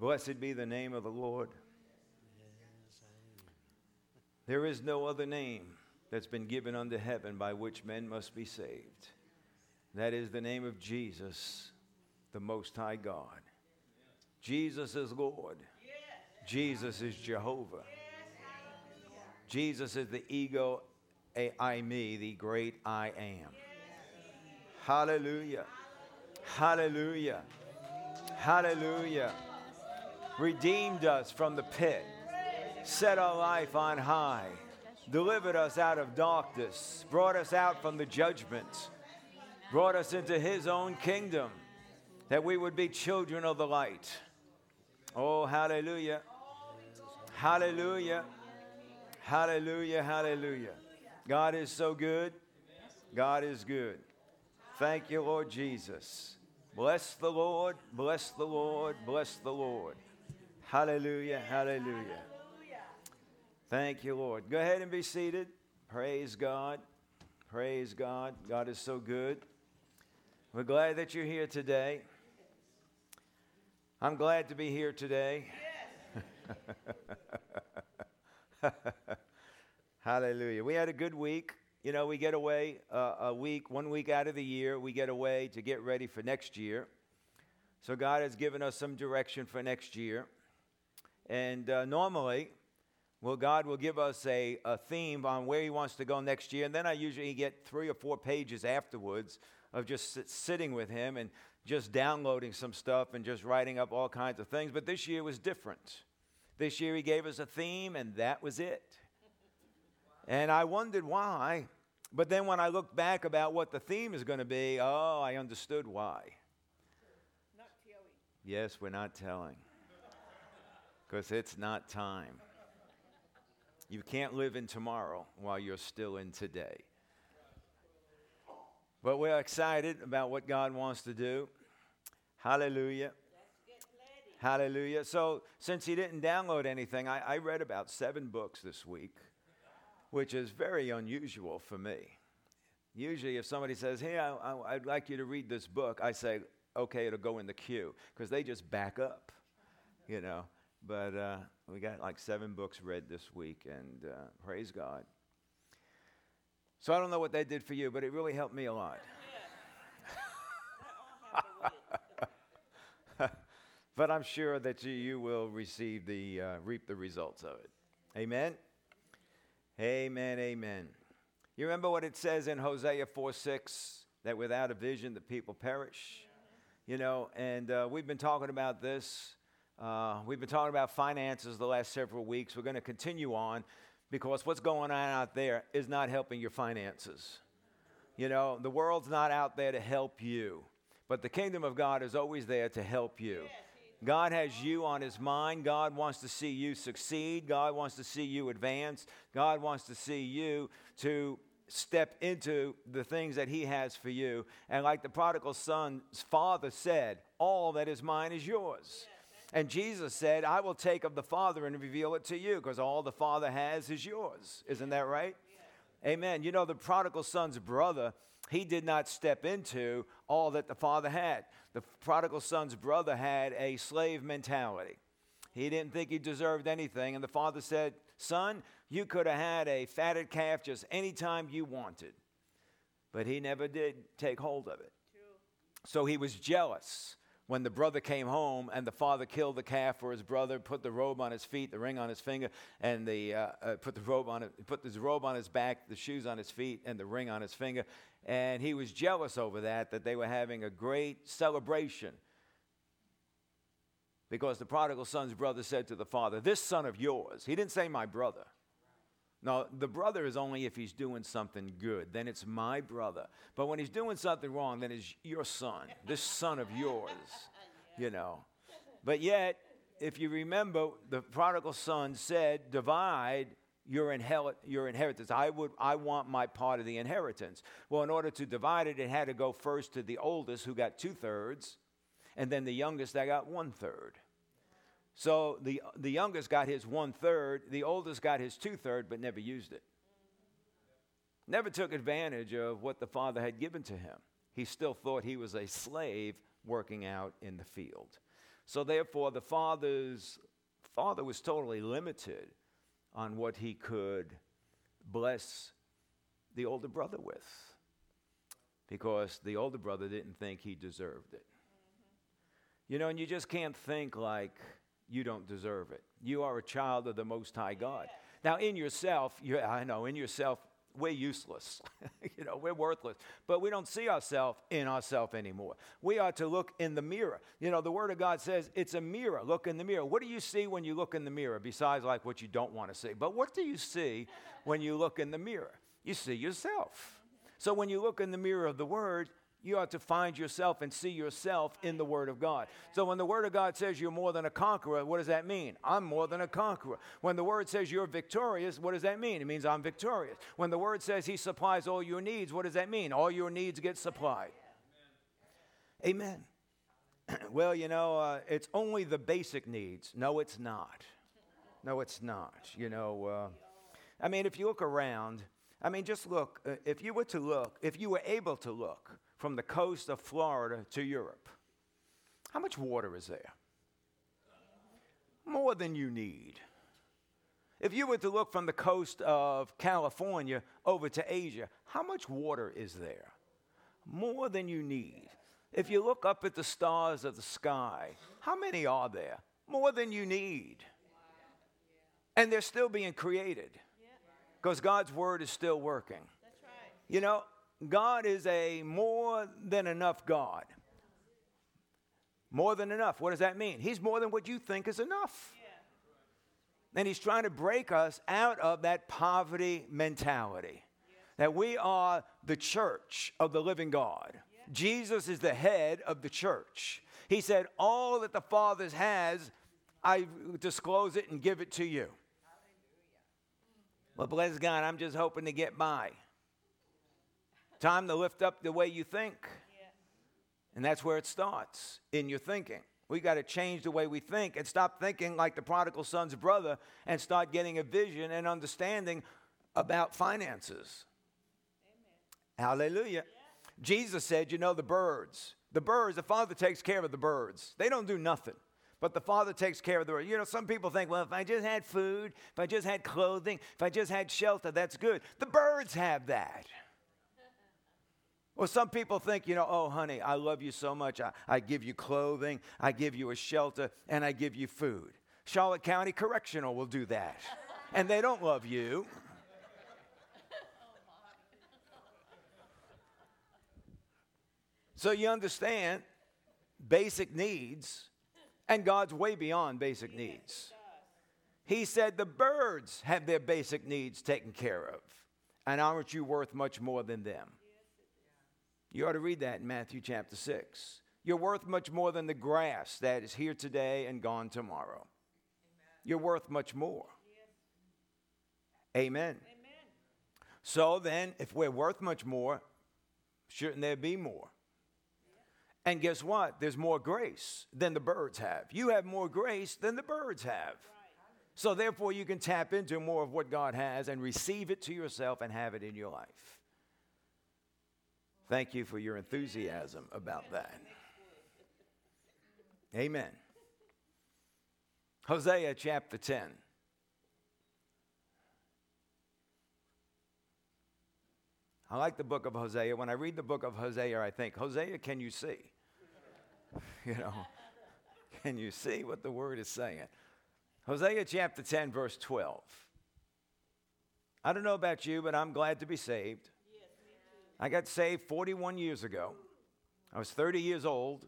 Blessed be the name of the Lord. There is no other name that's been given unto heaven by which men must be saved. That is the name of Jesus, the Most High God. Jesus is Lord. Jesus is Jehovah. Jesus is the ego, I me, the great I am. Hallelujah. Hallelujah. Hallelujah. Redeemed us from the pit. Set our life on high. Delivered us out of darkness. Brought us out from the judgment. Brought us into his own kingdom. That we would be children of the light. Oh, hallelujah. Hallelujah. Hallelujah. Hallelujah. God is so good. God is good. Thank you, Lord Jesus. Bless the Lord. Bless the Lord. Bless the Lord. Hallelujah. Hallelujah. Thank you, Lord. Go ahead and be seated. Praise God. Praise God. God is so good. We're glad that you're here today. I'm glad to be here today. Yes. Hallelujah. We had a good week. You know, we get away one week out of the year. We get away to get ready for next year. So God has given us some direction for next year. And normally, well, God will give us a theme on where he wants to go next year. And then I usually get 3 or 4 pages afterwards of just sitting with him and just downloading some stuff and just writing up all kinds of things. But this year was different. This year he gave us a theme, and that was it. And I wondered why. But then when I looked back about what the theme is going to be, oh, I understood why. Not telling. Yes, we're not telling. Because it's not time. You can't live in tomorrow while you're still in today. But we're excited about what God wants to do. Hallelujah. Hallelujah. So since he didn't download anything, I read about 7 books this week, which is very unusual for me. Usually if somebody says, hey, I'd like you to read this book, I say, okay, it'll go in the queue, because they just back up, you know. But we got like 7 books read this week, and praise God. So I don't know what that did for you, but it really helped me a lot. But I'm sure that you will receive reap the results of it. Amen? Amen, amen. You remember what it says in Hosea 4:6, that without a vision the people perish? You know, and we've been talking about this. We've been talking about finances the last several weeks. We're going to continue on. Because what's going on out there is not helping your finances. You know, the world's not out there to help you. But the kingdom of God is always there to help you. God has you on his mind. God wants to see you succeed. God wants to see you advance. God wants to see you to step into the things that he has for you. And like the prodigal son's father said, all that is mine is yours. And Jesus said, I will take of the Father and reveal it to you, because all the Father has is yours. Isn't that right? Yeah. Amen. You know, the prodigal son's brother, he did not step into all that the Father had. The prodigal son's brother had a slave mentality. He didn't think he deserved anything. And the Father said, son, you could have had a fatted calf just any time you wanted. But he never did take hold of it. True. So he was jealous. When the brother came home and the father killed the calf for his brother, put the robe on his feet, the ring on his finger, and put his robe on his back, the shoes on his feet, and the ring on his finger, and he was jealous over that they were having a great celebration, because the prodigal son's brother said to the father, "This son of yours." He didn't say my brother. No, the brother is only if he's doing something good. Then it's my brother. But when he's doing something wrong, then it's your son, this son of yours, you know. But yet, if you remember, the prodigal son said, divide your inheritance. I want my part of the inheritance. Well, in order to divide it, it had to go first to the oldest, who got 2/3, and then the youngest that got 1/3. So the youngest got his 1/3, the oldest got his 2/3, but never used it. Never took advantage of what the father had given to him. He still thought he was a slave working out in the field. So therefore, the father was totally limited on what he could bless the older brother with, because the older brother didn't think he deserved it. You know, and you just can't think like you don't deserve it. You are a child of the Most High God. Now, in yourself, we're useless. You know, we're worthless. But we don't see ourselves in ourselves anymore. We are to look in the mirror. You know, the Word of God says it's a mirror. Look in the mirror. What do you see when you look in the mirror, besides like what you don't want to see? But what do you see when you look in the mirror? You see yourself. So when you look in the mirror of the Word, you ought to find yourself and see yourself in the Word of God. So when the Word of God says you're more than a conqueror, what does that mean? I'm more than a conqueror. When the Word says you're victorious, what does that mean? It means I'm victorious. When the Word says He supplies all your needs, what does that mean? All your needs get supplied. Amen. Well, you know, it's only the basic needs. No, it's not. No, it's not. You know, I mean, if you look around, I mean, just look. If you were able to look, from the coast of Florida to Europe, how much water is there? More than you need. If you were to look from the coast of California over to Asia, how much water is there? More than you need. If you look up at the stars of the sky, how many are there? More than you need. And they're still being created, because God's word is still working. You know, God is a more than enough God. More than enough. What does that mean? He's more than what you think is enough. Yeah. And He's trying to break us out of that poverty mentality. Yeah. That we are the church of the living God. Yeah. Jesus is the head of the church. He said, all that the Father has, I disclose it and give it to you. Hallelujah. Well, bless God, I'm just hoping to get by. Time to lift up the way you think. Yeah. And that's where it starts, in your thinking. We got to change the way we think and stop thinking like the prodigal son's brother and start getting a vision and understanding about finances. Amen. Hallelujah. Yeah. Jesus said, you know, the Father takes care of the birds. They don't do nothing, but the Father takes care of the birds. You know, some people think, well, if I just had food, if I just had clothing, if I just had shelter, that's good. The birds have that. Well, some people think, you know, oh, honey, I love you so much. I give you clothing, I give you a shelter, and I give you food. Charlotte County Correctional will do that. And they don't love you. So you understand basic needs, and God's way beyond basic needs. He said the birds have their basic needs taken care of, and aren't you worth much more than them? You ought to read that in Matthew chapter 6. You're worth much more than the grass that is here today and gone tomorrow. Amen. You're worth much more. Yes. Amen. Amen. So then, if we're worth much more, shouldn't there be more? Yeah. And guess what? There's more grace than the birds have. You have more grace than the birds have. Right. So therefore, you can tap into more of what God has and receive it to yourself and have it in your life. Thank you for your enthusiasm about that. Amen. Hosea chapter 10. I like the book of Hosea. When I read the book of Hosea, I think, Hosea, can you see? You know, can you see what the word is saying? Hosea chapter 10, verse 12. I don't know about you, but I'm glad to be saved. I got saved 41 years ago. I was 30 years old.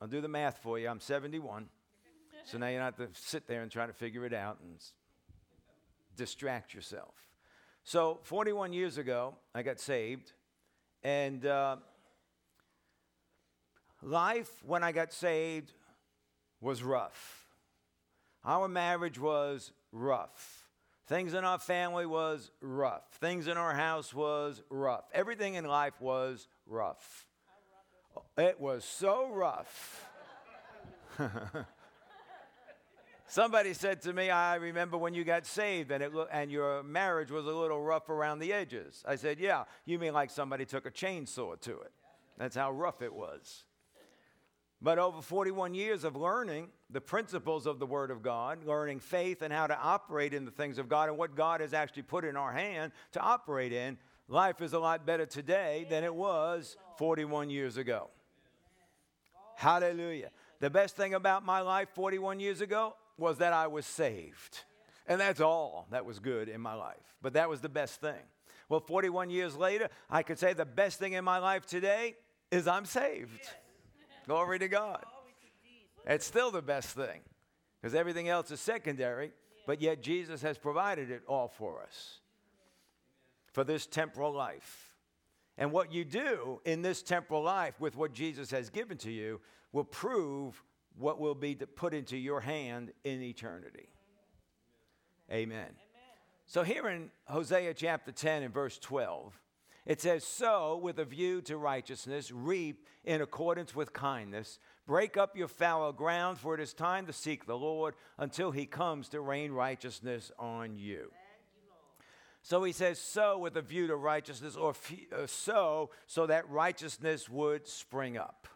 I'll do the math for you. I'm 71. So now you don't have to sit there and try to figure it out and distract yourself. So 41 years ago, I got saved. And life when I got saved was rough. Our marriage was rough. Things in our family was rough. Things in our house was rough. Everything in life was rough. It was so rough. Somebody said to me, I remember when you got saved and your marriage was a little rough around the edges. I said, yeah, you mean like somebody took a chainsaw to it. That's how rough it was. But over 41 years of learning the principles of the Word of God, learning faith and how to operate in the things of God and what God has actually put in our hand to operate in, life is a lot better today than it was 41 years ago. Hallelujah. The best thing about my life 41 years ago was that I was saved. And that's all that was good in my life. But that was the best thing. Well, 41 years later, I could say the best thing in my life today is I'm saved. Yes. Glory to God. It's still the best thing because everything else is secondary, but yet Jesus has provided it all for us for this temporal life. And what you do in this temporal life with what Jesus has given to you will prove what will be put into your hand in eternity. Amen. So here in Hosea chapter 10 and verse 12, it says, "Sow with a view to righteousness, reap in accordance with kindness, break up your fallow ground, for it is time to seek the Lord until he comes to rain righteousness on you." So he says, sow with a view to righteousness, or sow so that righteousness would spring up.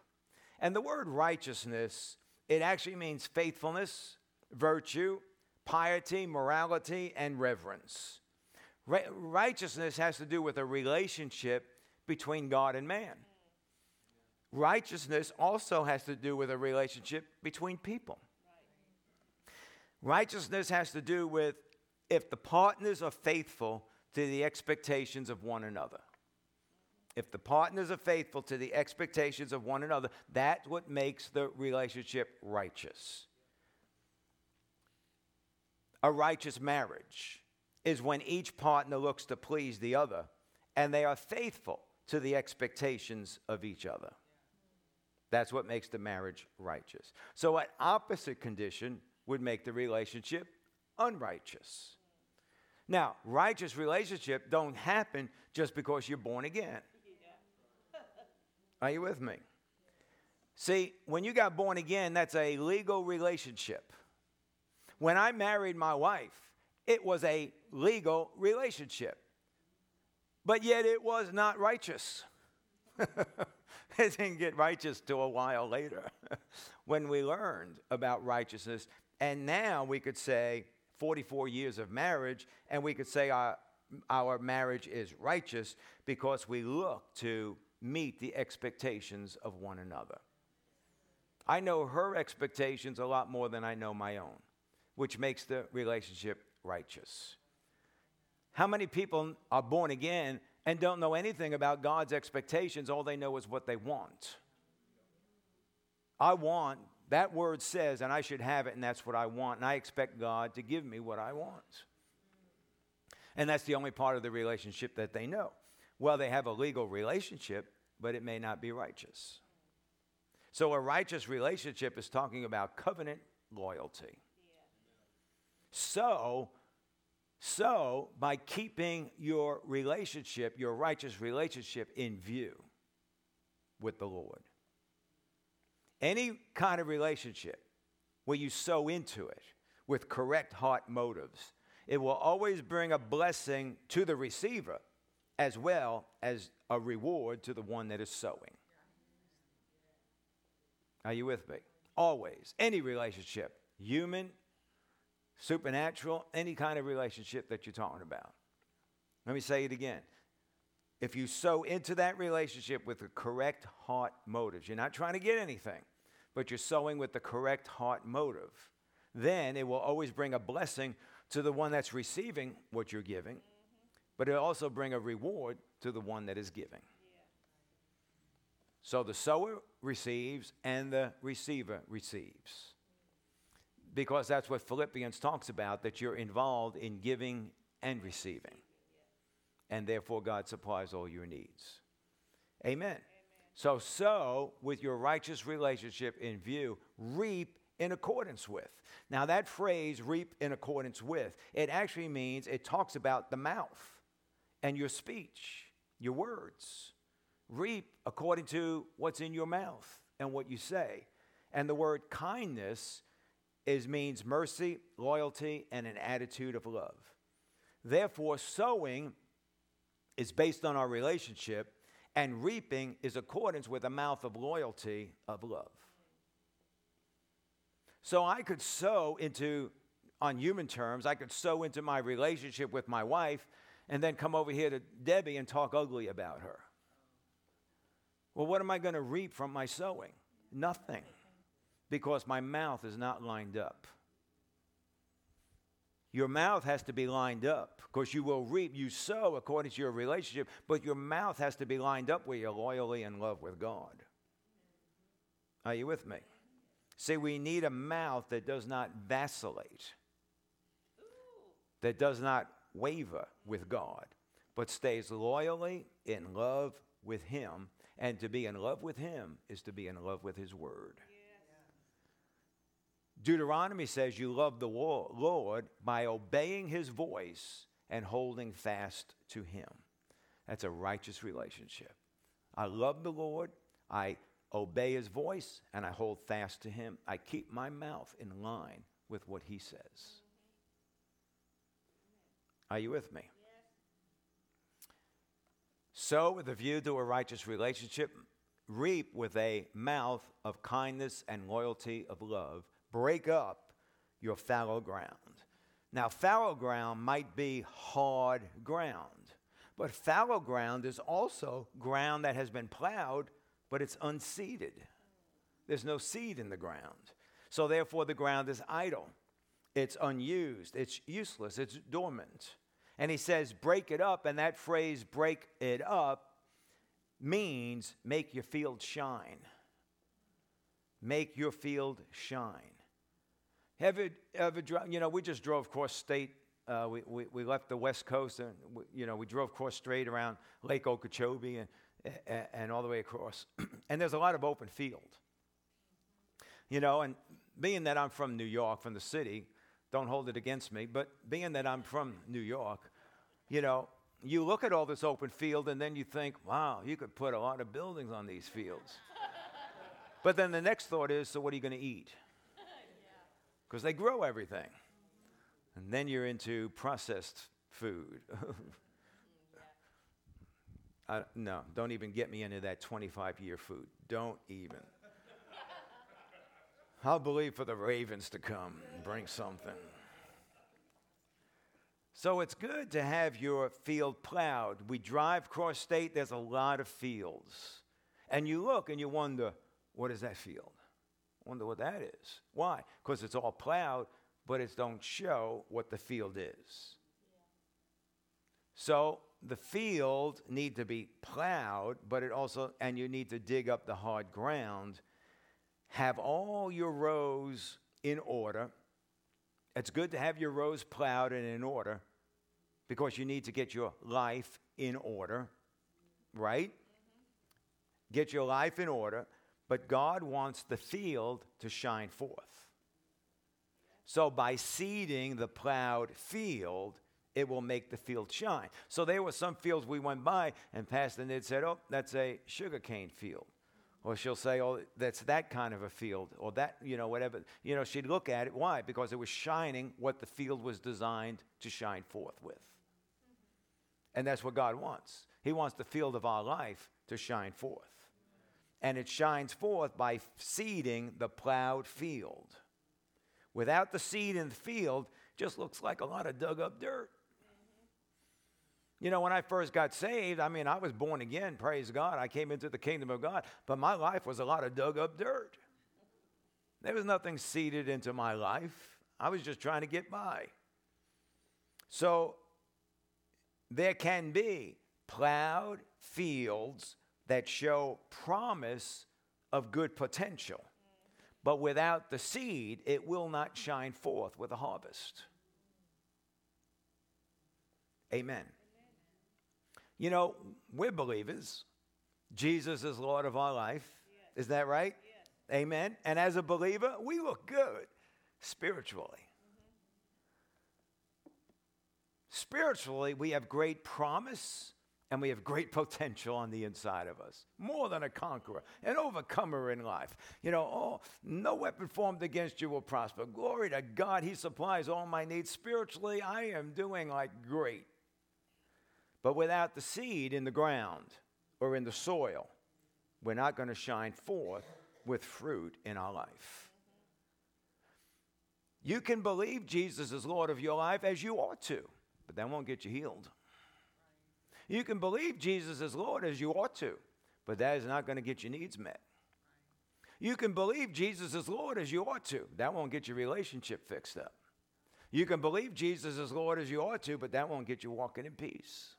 And the word righteousness, it actually means faithfulness, virtue, piety, morality, and reverence. Righteousness has to do with a relationship between God and man. Righteousness also has to do with a relationship between people. Righteousness has to do with if the partners are faithful to the expectations of one another. If the partners are faithful to the expectations of one another, that's what makes the relationship righteous. A righteous marriage is when each partner looks to please the other, and they are faithful to the expectations of each other. That's what makes the marriage righteous. So an opposite condition would make the relationship unrighteous. Now, righteous relationships don't happen just because you're born again. Are you with me? See, when you got born again, that's a legal relationship. When I married my wife, it was a legal relationship, but yet it was not righteous. It didn't get righteous till a while later when we learned about righteousness. And now we could say 44 years of marriage, and we could say our marriage is righteous because we look to meet the expectations of one another. I know her expectations a lot more than I know my own, which makes the relationship righteous. How many people are born again and don't know anything about God's expectations? All they know is what they want. I want, that word says, and I should have it, and that's what I want, and I expect God to give me what I want. And that's the only part of the relationship that they know. Well, they have a legal relationship, but it may not be righteous. So a righteous relationship is talking about covenant loyalty. So by keeping your relationship, your righteous relationship in view with the Lord. Any kind of relationship where you sow into it with correct heart motives, it will always bring a blessing to the receiver as well as a reward to the one that is sowing. Are you with me? Always. Any relationship, human, supernatural, any kind of relationship that you're talking about. Let me say it again. If you sow into that relationship with the correct heart motives, you're not trying to get anything, but you're sowing with the correct heart motive, then it will always bring a blessing to the one that's receiving what you're giving, but it'll also bring a reward to the one that is giving. So the sower receives and the receiver receives. Because that's what Philippians talks about, that you're involved in giving and receiving. And therefore, God supplies all your needs. Amen. Amen. So with your righteous relationship in view, reap in accordance with. Now, that phrase, reap in accordance with, it actually means it talks about the mouth and your speech, your words. Reap according to what's in your mouth and what you say. And the word kindness means mercy, loyalty, and an attitude of love. Therefore, sowing is based on our relationship, and reaping is accordance with a mouth of loyalty, of love. So I could sow into, on human terms, I could sow into my relationship with my wife and then come over here to Debbie and talk ugly about her. Well, what am I going to reap from my sowing? Nothing, because my mouth is not lined up. Your mouth has to be lined up, because you will reap. You sow according to your relationship, but your mouth has to be lined up where you're loyally in love with God. Are you with me? See, we need a mouth that does not vacillate, that does not waver with God, but stays loyally in love with Him. And to be in love with Him is to be in love with His Word. Yes. Deuteronomy says you love the Lord by obeying His voice and holding fast to Him. That's a righteous relationship. I love the Lord, I obey His voice, and I hold fast to Him. I keep my mouth in line with what He says. Are you with me? Sow with a view to a righteous relationship, reap with a mouth of kindness and loyalty of love. Break up your fallow ground. Now, fallow ground might be hard ground, but fallow ground is also ground that has been plowed, but it's unseeded. There's no seed in the ground. So therefore, the ground is idle. It's unused. It's useless. It's dormant. And he says, break it up. And that phrase, break it up, means make your field shine. Make your field shine. Ever you know, we just drove cross state. We left the West Coast, and we drove cross straight around Lake Okeechobee and all the way across. And there's a lot of open field. And being that I'm from New York, from the city, don't hold it against me, but being that I'm from New York, you look at all this open field and then you think, wow, you could put a lot of buildings on these fields. But then the next thought is, so what are you going to eat? Because they grow everything. And then you're into processed food. No, don't even get me into that 25-year food. Don't even. I'll believe for the ravens to come and bring something. So it's good to have your field plowed. We drive cross-state, there's a lot of fields. And you look and you wonder, what is that field? I wonder what that is. Why? Because it's all plowed, but it don't show what the field is. So the field need to be plowed, but it also, and you need to dig up the hard ground. Have all your rows in order. It's good to have your rows plowed and in order, because you need to get your life in order, right? Mm-hmm. Get your life in order, but God wants the field to shine forth. So by seeding the plowed field, it will make the field shine. So there were some fields we went by, and Pastor Nid said, oh, that's a sugarcane field. Or she'll say, oh, that's that kind of a field, or that, whatever. She'd look at it. Why? Because it was shining what the field was designed to shine forth with. And that's what God wants. He wants the field of our life to shine forth. And it shines forth by seeding the plowed field. Without the seed in the field, just looks like a lot of dug-up dirt. When I first got saved, I was born again, praise God. I came into the kingdom of God, but my life was a lot of dug-up dirt. There was nothing seeded into my life. I was just trying to get by. So there can be plowed fields that show promise of good potential, but without the seed, it will not shine forth with a harvest. Amen. We're believers. Jesus is Lord of our life. Yes. Is that right? Yes. Amen. And as a believer, we look good spiritually. Mm-hmm. Spiritually, we have great promise and we have great potential on the inside of us. More than a conqueror, an overcomer in life. No weapon formed against you will prosper. Glory to God, He supplies all my needs. Spiritually, I am doing great. But without the seed in the ground or in the soil, we're not going to shine forth with fruit in our life. You can believe Jesus is Lord of your life, as you ought to, but that won't get you healed. You can believe Jesus is Lord, as you ought to, but that is not going to get your needs met. You can believe Jesus is Lord, as you ought to. That won't get your relationship fixed up. You can believe Jesus is Lord, as you ought to, but that won't get you walking in peace.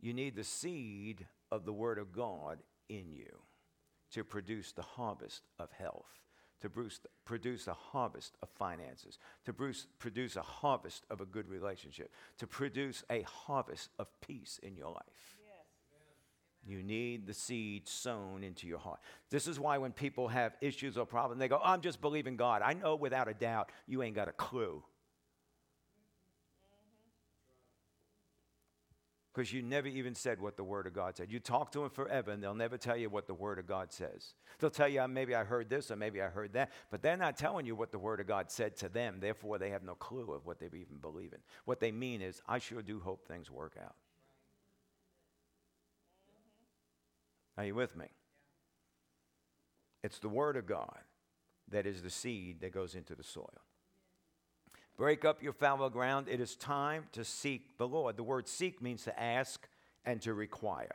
You need the seed of the Word of God in you to produce the harvest of health, to produce a harvest of finances, to produce a harvest of a good relationship, to produce a harvest of peace in your life. You need the seed sown into your heart. This is why when people have issues or problems, they go, I'm just believing God. I know without a doubt you ain't got a clue. Because you never even said what the Word of God said. You talk to them forever, and they'll never tell you what the Word of God says. They'll tell you, maybe I heard this or maybe I heard that, but they're not telling you what the Word of God said to them. Therefore, they have no clue of what they're even believing. What they mean is, I sure do hope things work out. Are you with me? It's the Word of God that is the seed that goes into the soil. Break up your fallow ground. It is time to seek the Lord. The word seek means to ask and to require.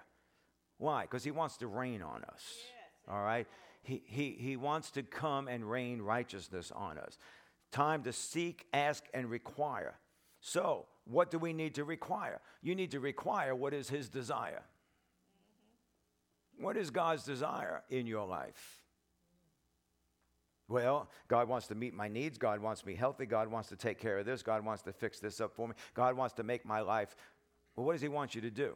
Why? Because he wants to rain on us. All right? He wants to come and rain righteousness on us. Time to seek, ask, and require. So, what do we need to require? You need to require what is his desire. What is God's desire in your life? Well, God wants to meet my needs. God wants me healthy. God wants to take care of this. God wants to fix this up for me. God wants to make my life. Well, what does he want you to do?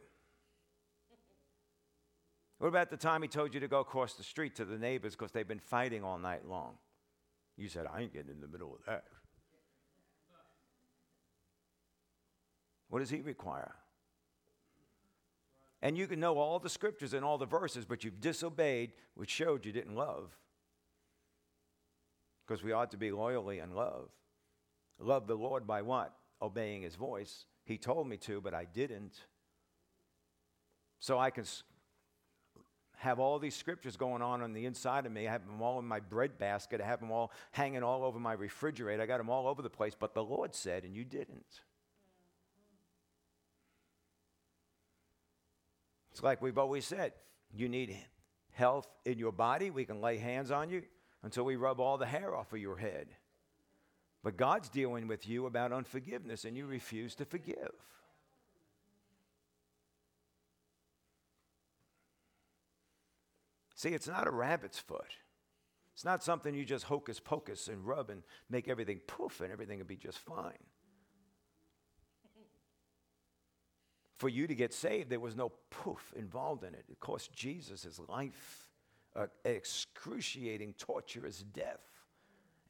What about the time he told you to go across the street to the neighbors because they've been fighting all night long? You said, I ain't getting in the middle of that. What does he require? And you can know all the scriptures and all the verses, but you've disobeyed, which showed you didn't love. Because we ought to be loyally in love. Love the Lord by what? Obeying his voice. He told me to, but I didn't. So I can have all these scriptures going on the inside of me. I have them all in my bread basket. I have them all hanging all over my refrigerator. I got them all over the place, but the Lord said, and you didn't. It's like we've always said, you need health in your body. We can lay hands on you until we rub all the hair off of your head. But God's dealing with you about unforgiveness, and you refuse to forgive. See, it's not a rabbit's foot. It's not something you just hocus pocus and rub and make everything poof and everything will be just fine. For you to get saved, there was no poof involved in it. It cost Jesus his life, an excruciating, torturous death,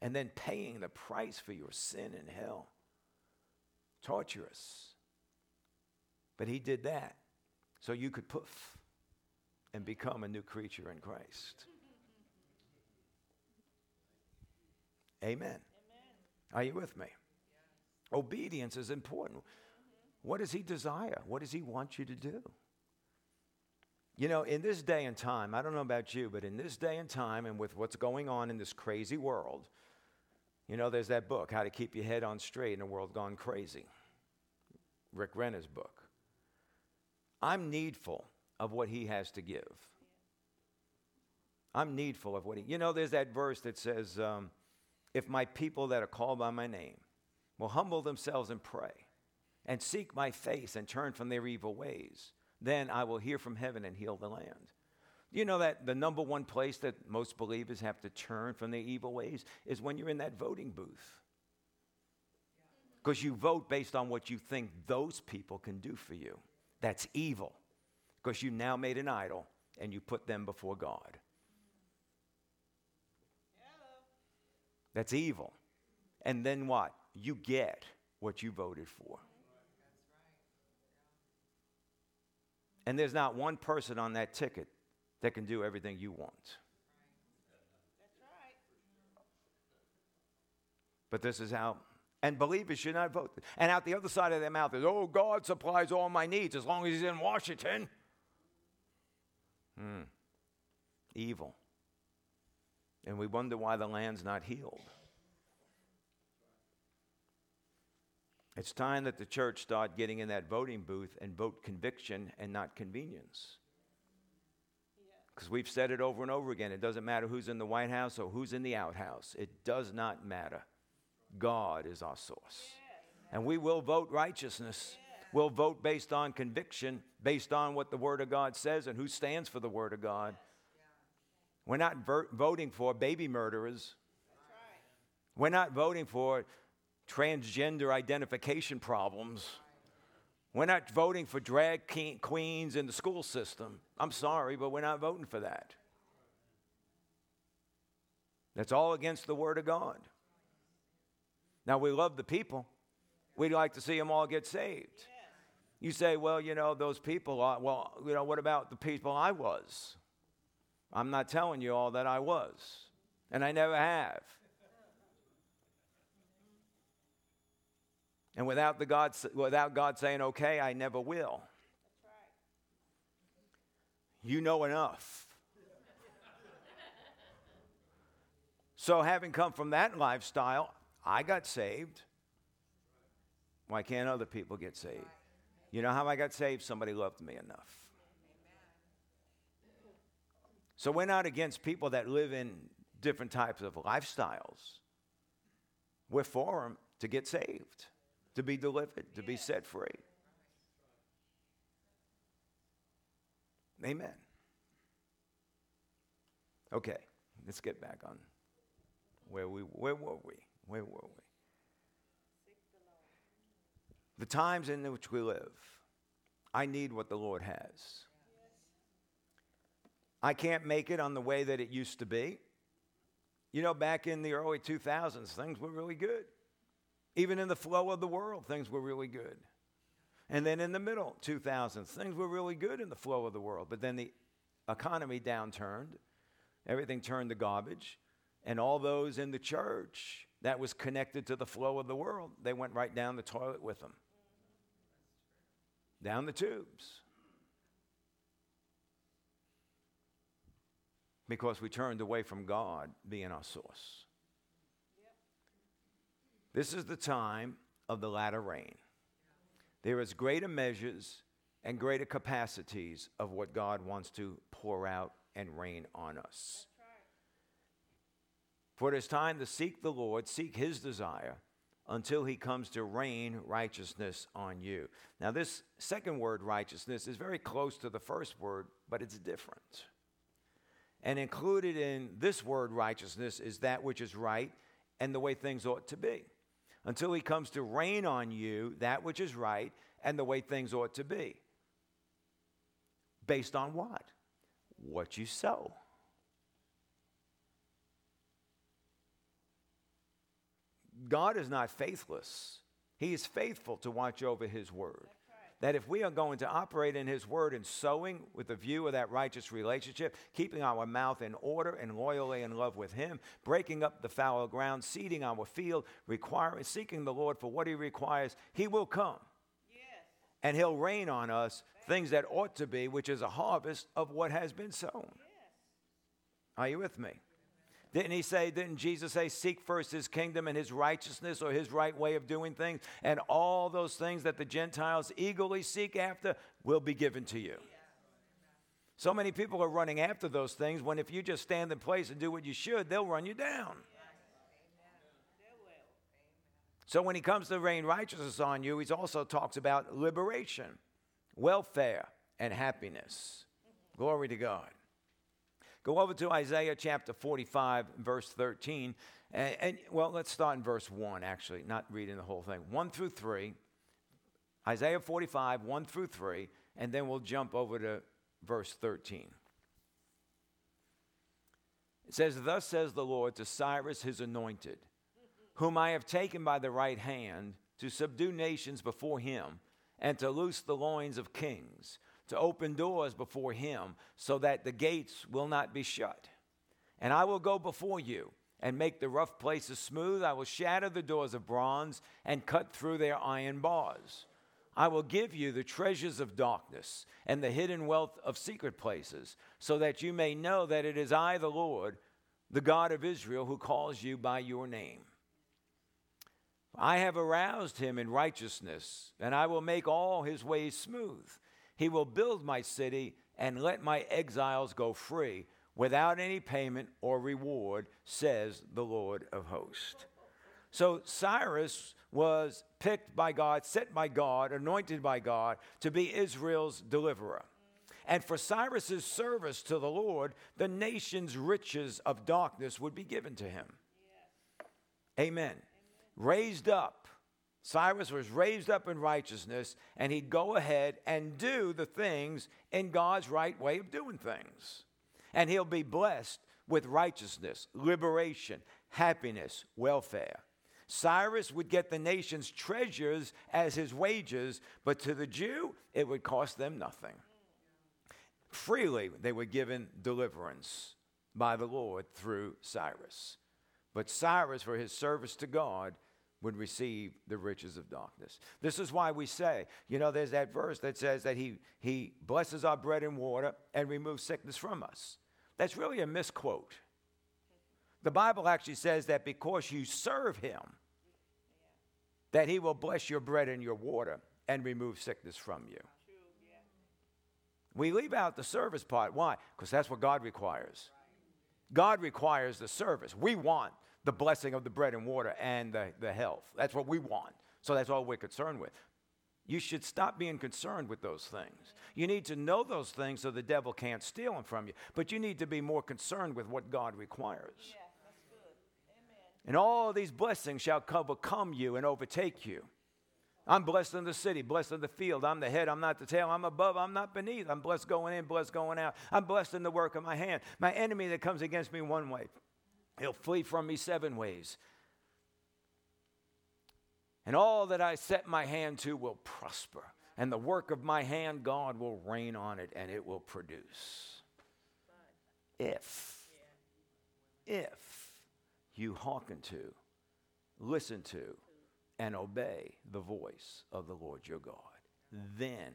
and then paying the price for your sin in hell. Torturous. But he did that so you could poof and become a new creature in Christ. Amen. Amen. Are you with me? Yeah. Obedience is important. What does he desire? What does he want you to do? You know, in this day and time, I don't know about you, but in this day and time and with what's going on in this crazy world, you know, there's that book, How to Keep Your Head on Straight in a World Gone Crazy, Rick Renner's book. I'm needful of what he has to give. I'm needful of what he... You know, there's that verse that says, if my people that are called by my name will humble themselves and pray, and seek my face and turn from their evil ways, then I will hear from heaven and heal the land. You know that the number one place that most believers have to turn from their evil ways is when you're in that voting booth. Because you vote based on what you think those people can do for you. That's evil. Because you now made an idol and you put them before God. That's evil. And then what? You get what you voted for. And there's not one person on that ticket that can do everything you want. That's right. But this is how, and believers should not vote. And out the other side of their mouth is, oh, God supplies all my needs as long as he's in Washington. Evil. and we wonder why the land's not healed. It's time that the church start getting in that voting booth and vote conviction and not convenience. Because we've said it over and over again. It doesn't matter who's in the White House or who's in the outhouse. It does not matter. God is our source. And we will vote righteousness. We'll vote based on conviction, based on what the Word of God says and who stands for the Word of God. We're not voting for baby murderers. We're not voting for transgender identification problems. We're not voting for drag queens in the school system. I'm sorry, but we're not voting for that. That's all against the Word of God. Now, we love the people. We'd like to see them all get saved. You say, well, you know, those people are, well, you know, what about the people I was? I'm not telling you all that I was, and I never have. And without God saying, okay, I never will. You know enough. So having come from that lifestyle, I got saved. Why can't other people get saved? You know how I got saved? Somebody loved me enough. So we're not against people that live in different types of lifestyles. We're for them to get saved, to be delivered, to be set free. Amen. Okay, let's get back on where were we? The times in which we live. I need what the Lord has. I can't make it on the way that it used to be. You know, back in the early 2000s, things were really good. Even in the flow of the world, things were really good. And then in the middle 2000s, things were really good in the flow of the world. But then the economy downturned. Everything turned to garbage. And all those in the church that was connected to the flow of the world, they went right down the toilet with them. Down the tubes. Because we turned away from God being our source. This is the time of the latter rain. There is greater measures and greater capacities of what God wants to pour out and rain on us. For it is time to seek the Lord, seek His desire, until He comes to rain righteousness on you. Now, this second word, righteousness, is very close to the first word, but it's different. And included in this word, righteousness, is that which is right and the way things ought to be. Until He comes to rain on you that which is right and the way things ought to be. Based on what? What you sow. God is not faithless. He is faithful to watch over His word. That if we are going to operate in His word and sowing with the view of that righteous relationship, keeping our mouth in order and loyally in love with Him, breaking up the fallow ground, seeding our field, seeking the Lord for what He requires, He will come. Yes. And He'll rain on us things that ought to be, which is a harvest of what has been sown. Yes. Are you with me? Didn't Jesus say, seek first His kingdom and His righteousness, or His right way of doing things, and all those things that the Gentiles eagerly seek after will be given to you. So many people are running after those things, when if you just stand in place and do what you should, they'll run you down. So when He comes to rain righteousness on you, He also talks about liberation, welfare, and happiness. Glory to God. Go over to Isaiah chapter 45, verse 13. Well, let's start in verse 1, actually, not reading the whole thing. 1 through 3, Isaiah 45, 1 through 3, and then we'll jump over to verse 13. It says, "Thus says the Lord to Cyrus his anointed, whom I have taken by the right hand to subdue nations before him and to loose the loins of kings, to open doors before him so that the gates will not be shut. And I will go before you and make the rough places smooth. I will shatter the doors of bronze and cut through their iron bars. I will give you the treasures of darkness and the hidden wealth of secret places so that you may know that it is I, the Lord, the God of Israel who calls you by your name. I have aroused him in righteousness, and I will make all his ways smooth. He will build my city and let my exiles go free without any payment or reward, says the Lord of hosts. So Cyrus was picked by God, set by God, anointed by God to be Israel's deliverer. And for Cyrus's service to the Lord, the nation's riches of darkness would be given to him. Yes. Amen. Raised up. Cyrus was raised up in righteousness, and he'd go ahead and do the things in God's right way of doing things. And he'll be blessed with righteousness, liberation, happiness, welfare. Cyrus would get the nation's treasures as his wages, but to the Jew, it would cost them nothing. Freely, they were given deliverance by the Lord through Cyrus. But Cyrus, for his service to God, would receive the riches of darkness. This is why we say, you know, there's that verse that says that he blesses our bread and water and removes sickness from us. That's really a misquote. The Bible actually says that because you serve him, that he will bless your bread and your water and remove sickness from you. We leave out the service part. Why? Because that's what God requires. God requires the service. We want the blessing of the bread and water and the health. That's what we want. So that's all we're concerned with. You should stop being concerned with those things. You need to know those things so the devil can't steal them from you. But you need to be more concerned with what God requires. Yeah, that's good. Amen. And all these blessings shall overcome you and overtake you. I'm blessed in the city, blessed in the field. I'm the head, I'm not the tail. I'm above, I'm not beneath. I'm blessed going in, blessed going out. I'm blessed in the work of my hand. My enemy that comes against me one way, he'll flee from me seven ways. And all that I set my hand to will prosper. And the work of my hand, God will rain on it, and it will produce. If you hearken to, listen to, and obey the voice of the Lord your God, then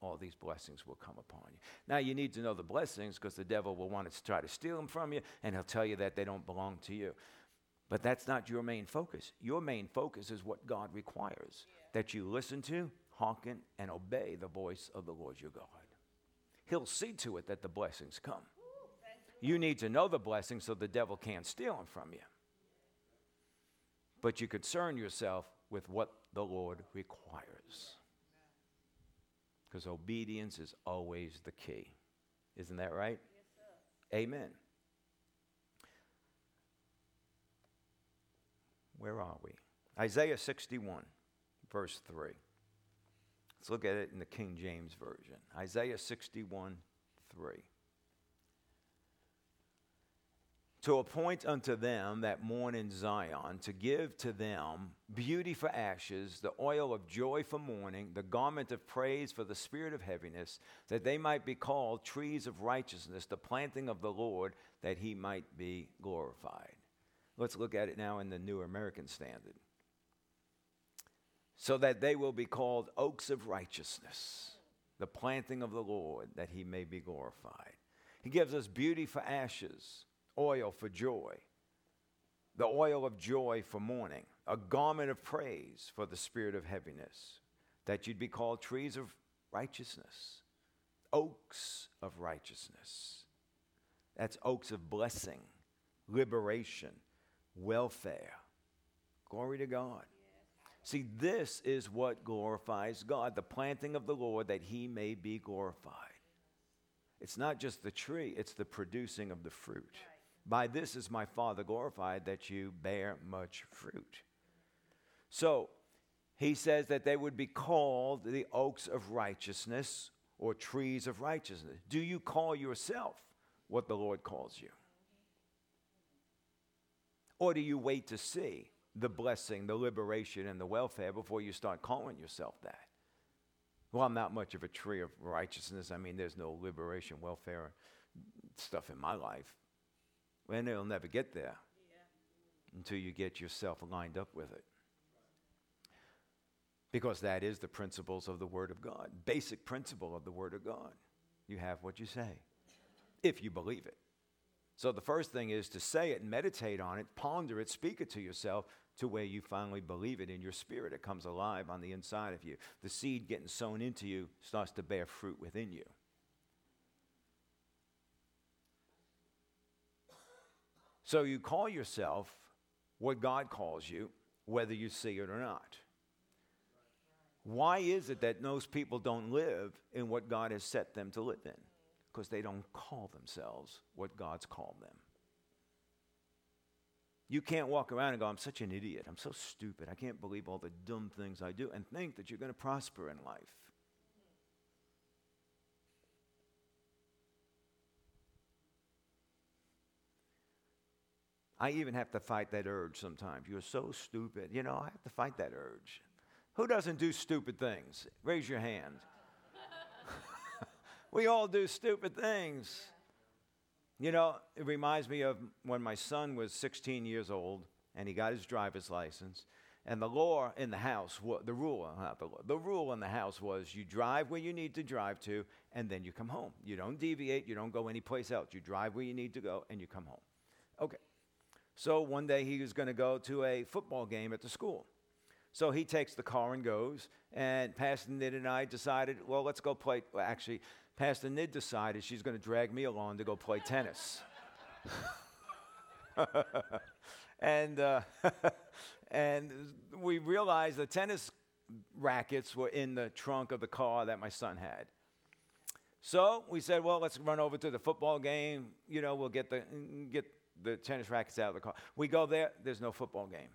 all these blessings will come upon you. Now, you need to know the blessings because the devil will want to try to steal them from you, and he'll tell you that they don't belong to you. But that's not your main focus. Your main focus is what God requires, that you listen to, hearken, and obey the voice of the Lord your God. He'll see to it that the blessings come. You need to know the blessings so the devil can't steal them from you. But you concern yourself with what the Lord requires. Because obedience is always the key. Isn't that right? Yes, sir. Amen. Where are we? Isaiah 61, verse 3. Let's look at it in the King James Version. Isaiah 61, 3. To appoint unto them that mourn in Zion, to give to them beauty for ashes, the oil of joy for mourning, the garment of praise for the spirit of heaviness, that they might be called trees of righteousness, the planting of the Lord, that he might be glorified. Let's look at it now in the New American Standard. So that they will be called oaks of righteousness, the planting of the Lord, that he may be glorified. He gives us beauty for ashes, oil for joy, the oil of joy for mourning, a garment of praise for the spirit of heaviness, that you'd be called trees of righteousness, oaks of righteousness. That's oaks of blessing, liberation, welfare. Glory to God. See, this is what glorifies God, the planting of the Lord, that he may be glorified. It's not just the tree, it's the producing of the fruit. By this is my Father glorified, that you bear much fruit. So he says that they would be called the oaks of righteousness or trees of righteousness. Do you call yourself what the Lord calls you? Or do you wait to see the blessing, the liberation, and the welfare before you start calling yourself that? Well, I'm not much of a tree of righteousness. I mean, there's no liberation, welfare stuff in my life. And it'll never get there until you get yourself lined up with it. Because that is the principles of the Word of God, basic principle of the Word of God. You have what you say, if you believe it. So the first thing is to say it, meditate on it, ponder it, speak it to yourself to where you finally believe it in your spirit. It comes alive on the inside of you. The seed getting sown into you starts to bear fruit within you. So you call yourself what God calls you, whether you see it or not. Why is it that those people don't live in what God has set them to live in? Because they don't call themselves what God's called them. You can't walk around and go, I'm such an idiot. I'm so stupid. I can't believe all the dumb things I do, and think that you're going to prosper in life. I even have to fight that urge sometimes. You're so stupid. You know, I have to fight that urge. Who doesn't do stupid things? Raise your hand. We all do stupid things. You know, it reminds me of when my son was 16 years old and he got his driver's license. And the law in the house, the rule in the house was you drive where you need to drive to and then you come home. You don't deviate. You don't go anyplace else. You drive where you need to go and you come home. Okay. So one day he was going to go to a football game at the school. So he takes the car and goes. And Pastor Nid and I decided, let's go play. Well, actually, Pastor Nid decided she's going to drag me along to go play tennis. and we realized the tennis rackets were in the trunk of the car that my son had. So we said, let's run over to the football game. You know, we'll get the tennis rackets out of the car. We go there. There's no football game.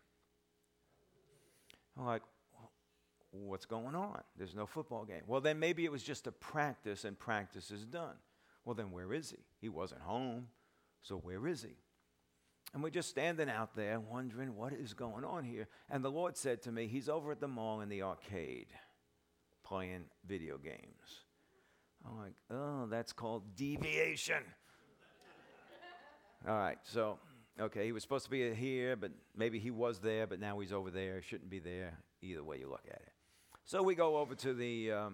I'm like, what's going on? There's no football game. Well, then maybe it was just a practice, and practice is done. Well, then where is he? He wasn't home, so where is he? And we're just standing out there wondering what is going on here. And the Lord said to me, he's over at the mall in the arcade playing video games. I'm like, that's called deviation. All right, so, okay, he was supposed to be here, but maybe he was there, but now he's over there. Shouldn't be there, either way you look at it. So we go over to the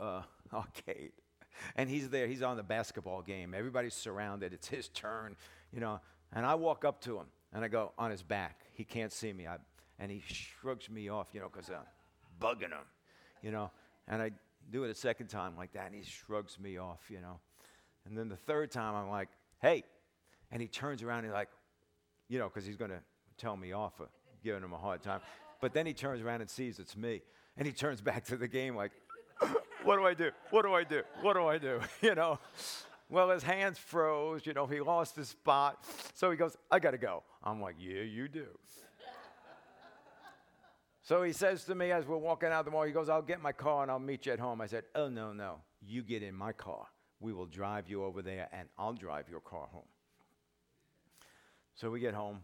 arcade, and he's there. He's on the basketball game. Everybody's surrounded. It's his turn, you know, and I walk up to him, and I go on his back. He can't see me, and he shrugs me off, you know, because I'm bugging him, you know, and I do it a second time like that, and he shrugs me off, you know, and then the third time I'm like, hey. And he turns around and like, you know, because he's going to tell me off for giving him a hard time. But then he turns around and sees it's me. And he turns back to the game like, what do I do? What do I do? What do I do? You know, well, his hands froze. You know, he lost his spot. So he goes, I got to go. I'm like, yeah, you do. So he says to me as we're walking out the mall, he goes, I'll get my car and I'll meet you at home. I said, oh, no, you get in my car. We will drive you over there and I'll drive your car home. So we get home.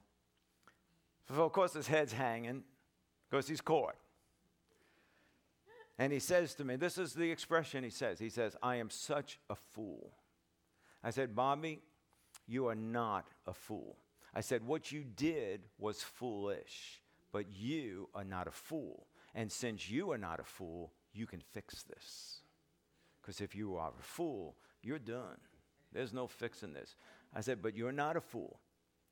So, of course, his head's hanging because he's caught. And he says to me, this is the expression he says, I am such a fool. I said, Bobby, you are not a fool. I said, what you did was foolish, but you are not a fool. And since you are not a fool, you can fix this. Because if you are a fool, you're done. There's no fixing this. I said, but you're not a fool.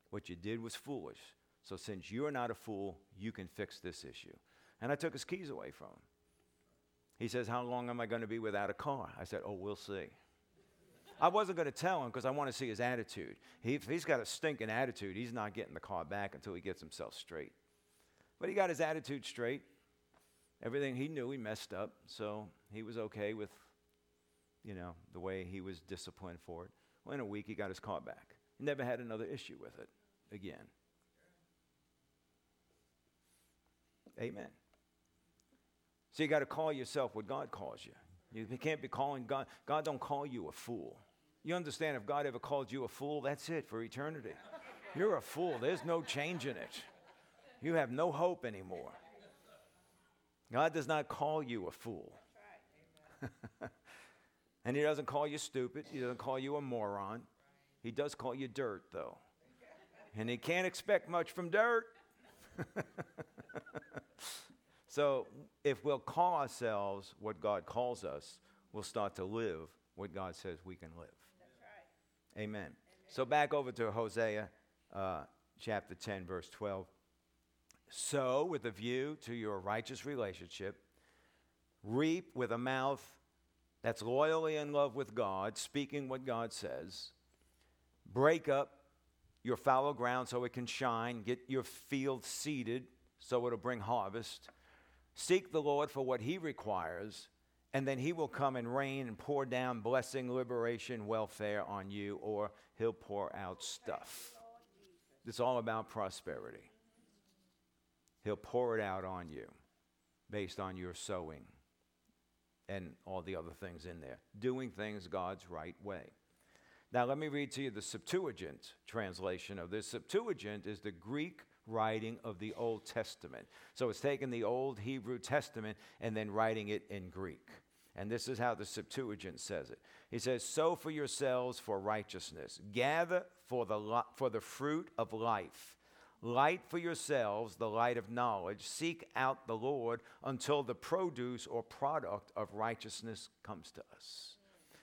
What you did was foolish. So since you're not a fool, you can fix this issue. And I took his keys away from him. He says, how long am I going to be without a car? I said, we'll see. I wasn't going to tell him because I want to see his attitude. If he's got a stinking attitude, he's not getting the car back until he gets himself straight. But he got his attitude straight. Everything he knew, he messed up. So he was okay with, you know, the way he was disciplined for it. Well, in a week, he got his car back. He never had another issue with it again. Amen. So you got to call yourself what God calls you. You can't be calling God. God don't call you a fool. You understand if God ever called you a fool, that's it for eternity. You're a fool. There's no change in it. You have no hope anymore. God does not call you a fool. And he doesn't call you stupid. He doesn't call you a moron. He does call you dirt, though. And he can't expect much from dirt. So if we'll call ourselves what God calls us, we'll start to live what God says we can live. That's right. Amen. So back over to Hosea chapter 10, verse 12. Sow with a view to your righteous relationship. Reap with a mouth that's loyally in love with God, speaking what God says. Break up your fallow ground so it can shine. Get your field seeded so it'll bring harvest. Seek the Lord for what he requires, and then he will come and rain and pour down blessing, liberation, welfare on you, or he'll pour out stuff. It's all about prosperity. He'll pour it out on you based on your sowing and all the other things in there. Doing things God's right way. Now let me read to you the Septuagint translation of this. Septuagint is the Greek writing of the Old Testament. So it's taking the Old Hebrew Testament and then writing it in Greek. And this is how the Septuagint says it. He says, sow for yourselves for righteousness. Gather for the fruit of life. Light for yourselves the light of knowledge. Seek out the Lord until the produce or product of righteousness comes to us.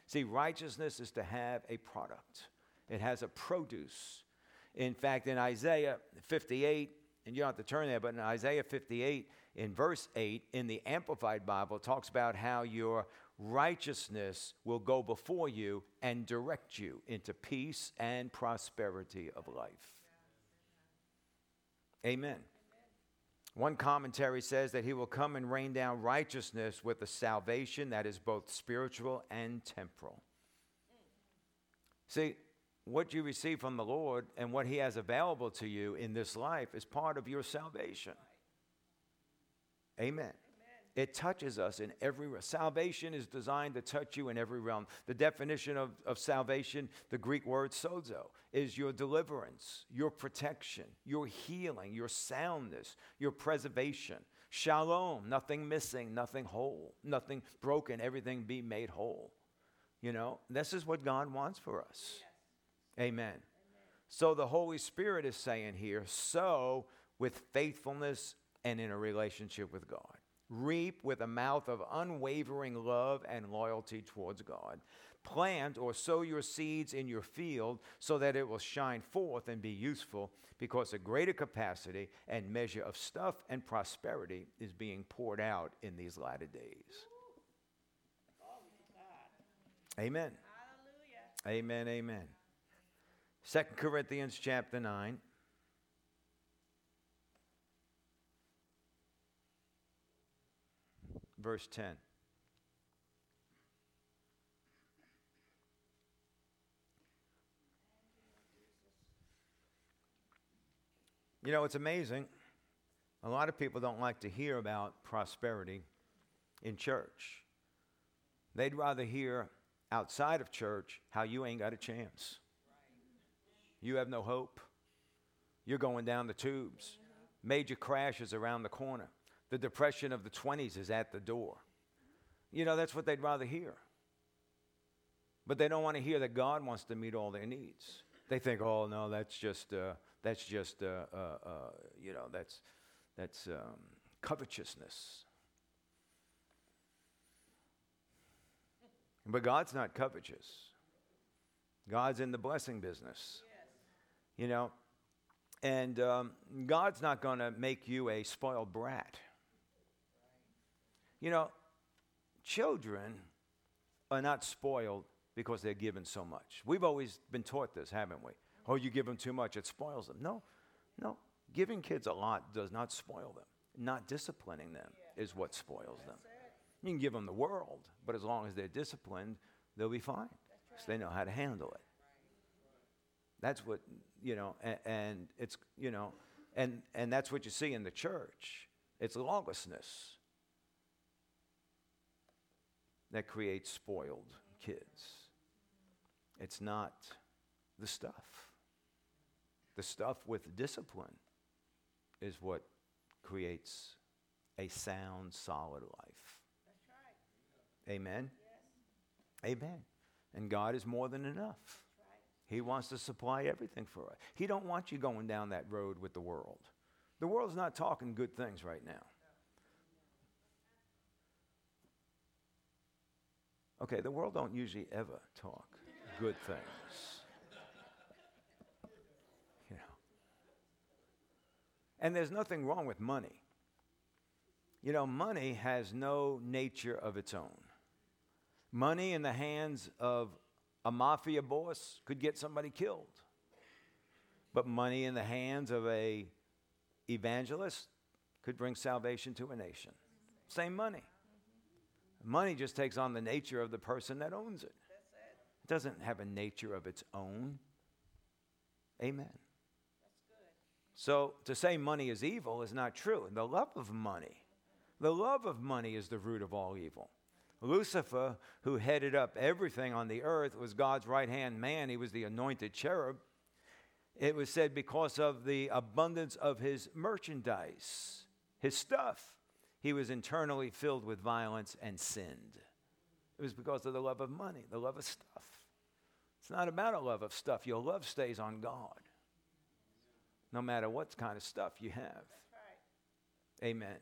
See, righteousness is to have a product. It has a produce. In fact, in Isaiah 58, and you don't have to turn there, but in Isaiah 58, in verse 8, in the Amplified Bible, it talks about how your righteousness will go before you and direct you into peace and prosperity of life. Amen. One commentary says that he will come and rain down righteousness with a salvation that is both spiritual and temporal. See, what you receive from the Lord and what he has available to you in this life is part of your salvation. Amen. It touches us in every realm. Salvation is designed to touch you in every realm. The definition of salvation, the Greek word sozo, is your deliverance, your protection, your healing, your soundness, your preservation. Shalom, nothing missing, nothing whole, nothing broken, everything be made whole. You know, this is what God wants for us. Yes. Amen. Amen. So the Holy Spirit is saying here, sow with faithfulness and in a relationship with God. Reap with a mouth of unwavering love and loyalty towards God. Plant or sow your seeds in your field so that it will shine forth and be useful, because a greater capacity and measure of stuff and prosperity is being poured out in these latter days. Amen. Hallelujah. Amen, amen. 2 Corinthians chapter 9. Verse 10. You know, it's amazing. A lot of people don't like to hear about prosperity in church. They'd rather hear outside of church how you ain't got a chance. You have no hope. You're going down the tubes. Major crash is around the corner. The depression of the 20s is at the door. You know, that's what they'd rather hear. But they don't want to hear that God wants to meet all their needs. They think, oh, no, that's covetousness. But God's not covetous. God's in the blessing business. Yes. You know, and God's not going to make you a spoiled brat. You know, children are not spoiled because they're given so much. We've always been taught this, haven't we? Oh, you give them too much, it spoils them. No. Giving kids a lot does not spoil them. Not disciplining them is what spoils them. You can give them the world, but as long as they're disciplined, they'll be fine. So they know how to handle it. That's what, you know, and it's, you know, and that's what you see in the church. It's lawlessness that creates spoiled kids. It's not the stuff. The stuff with discipline is what creates a sound, solid life. That's right. Amen? Yes. Amen. And God is more than enough. He wants to supply everything for us. He don't want you going down that road with the world. The world's not talking good things right now. Okay, the world don't usually ever talk good things. And there's nothing wrong with money. You know, money has no nature of its own. Money in the hands of a mafia boss could get somebody killed. But money in the hands of an evangelist could bring salvation to a nation. Same money. Money just takes on the nature of the person that owns it. It doesn't have a nature of its own. Amen. So to say money is evil is not true. The love of money is the root of all evil. Lucifer, who headed up everything on the earth, was God's right-hand man. He was the anointed cherub. It was said because of the abundance of his merchandise, his stuff, he was internally filled with violence and sinned. It was because of the love of money, the love of stuff. It's not about a love of stuff. Your love stays on God, no matter what kind of stuff you have. That's right. Amen.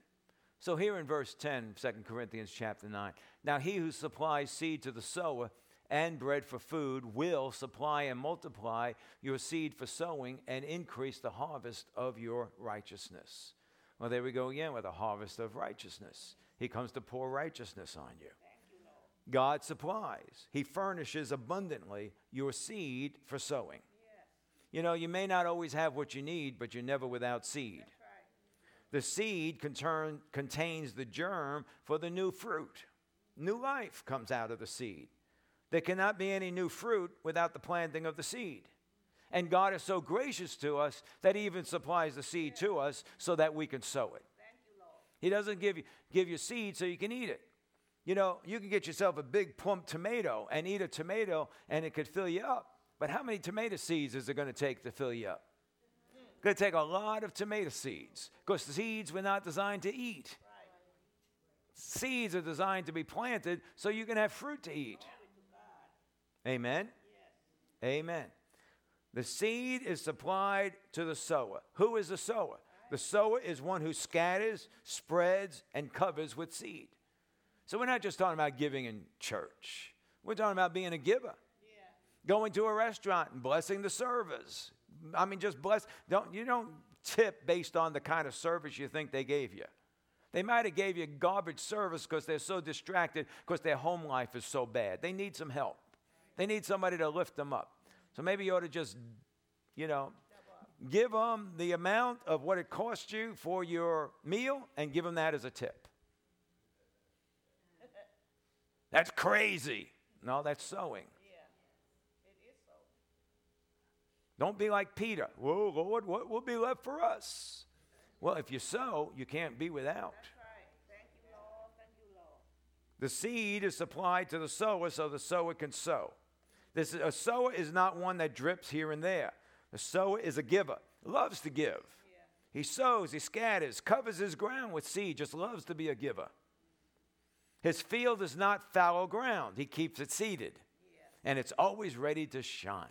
So here in verse 10, 2 Corinthians chapter 9, now he who supplies seed to the sower and bread for food will supply and multiply your seed for sowing and increase the harvest of your righteousness. Well, there we go again with a harvest of righteousness. He comes to pour righteousness on you. God supplies. He furnishes abundantly your seed for sowing. You know, you may not always have what you need, but you're never without seed. Right. The seed contains the germ for the new fruit. New life comes out of the seed. There cannot be any new fruit without the planting of the seed. And God is so gracious to us that he even supplies the seed to us so that we can sow it. Thank you, Lord. He doesn't give you seed so you can eat it. You know, you can get yourself a big plump tomato and eat a tomato and it could fill you up. But how many tomato seeds is it going to take to fill you up? It's going to take a lot of tomato seeds because the seeds were not designed to eat. Right. Seeds are designed to be planted so you can have fruit to eat. Amen? Yes. Amen. The seed is supplied to the sower. Who is the sower? Right. The sower is one who scatters, spreads, and covers with seed. So we're not just talking about giving in church. We're talking about being a giver. Going to a restaurant and blessing the servers. I mean, just bless. You don't tip based on the kind of service you think they gave you. They might have gave you garbage service because they're so distracted because their home life is so bad. They need some help. They need somebody to lift them up. So maybe you ought to just, you know, give them the amount of what it cost you for your meal and give them that as a tip. That's crazy. No, that's sowing. Don't be like Peter. Whoa, Lord, what will be left for us? Well, if you sow, you can't be without. That's right. Thank you, Lord. Thank you, Lord. The seed is supplied to the sower so the sower can sow. A sower is not one that drips here and there. A sower is a giver, loves to give. Yeah. He sows, he scatters, covers his ground with seed, just loves to be a giver. His field is not fallow ground. He keeps it seeded, and it's always ready to shine.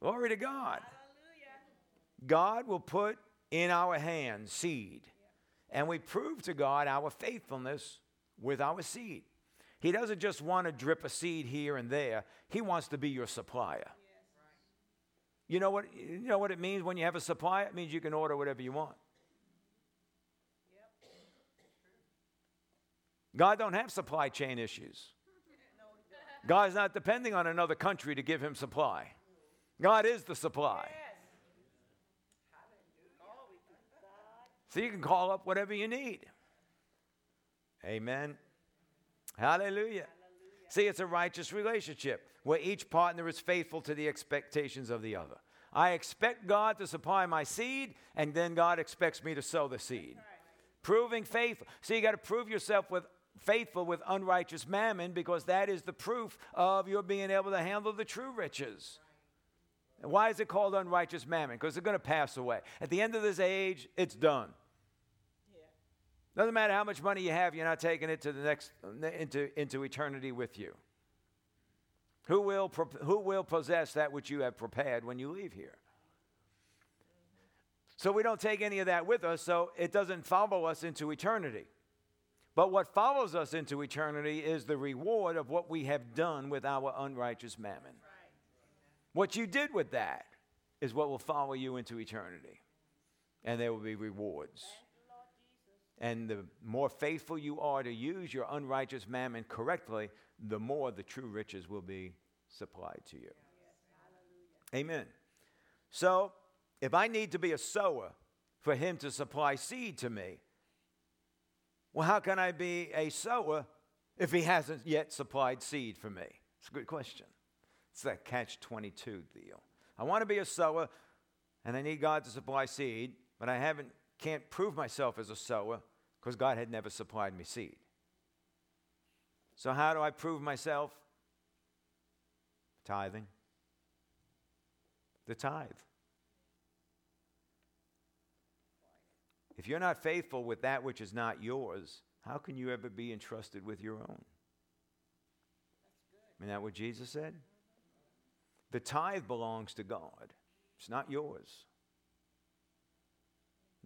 Glory to God. Hallelujah. God will put in our hands seed, and we prove to God our faithfulness with our seed. He doesn't just want to drip a seed here and there. He wants to be your supplier. Yes. Right. You know what it means when you have a supplier? It means you can order whatever you want. Yep. God don't have supply chain issues. No, he doesn't. God's not depending on another country to give him supply. God is the supply. Yes. So you can call up whatever you need. Amen. Hallelujah. Hallelujah. See, it's a righteous relationship where each partner is faithful to the expectations of the other. I expect God to supply my seed, and then God expects me to sow the seed. Right. Proving faithful. So you got to prove yourself faithful with unrighteous mammon, because that is the proof of your being able to handle the true riches. Why is it called unrighteous mammon? Because they're going to pass away. At the end of this age, it's done. Yeah. Doesn't matter how much money you have, you're not taking it to the next into eternity with you. Who will possess that which you have prepared when you leave here? So we don't take any of that with us, so it doesn't follow us into eternity. But what follows us into eternity is the reward of what we have done with our unrighteous mammon. Right. What you did with that is what will follow you into eternity. and there will be rewards. And the more faithful you are to use your unrighteous mammon correctly, the more the true riches will be supplied to you. Amen. So, if I need to be a sower for him to supply seed to me, well, how can I be a sower if he hasn't yet supplied seed for me? It's a good question. It's that catch-22 deal. I want to be a sower, and I need God to supply seed, but I can't prove myself as a sower because God had never supplied me seed. So how do I prove myself? Tithing. The tithe. If you're not faithful with that which is not yours, how can you ever be entrusted with your own? Isn't that what Jesus said? The tithe belongs to God. It's not yours.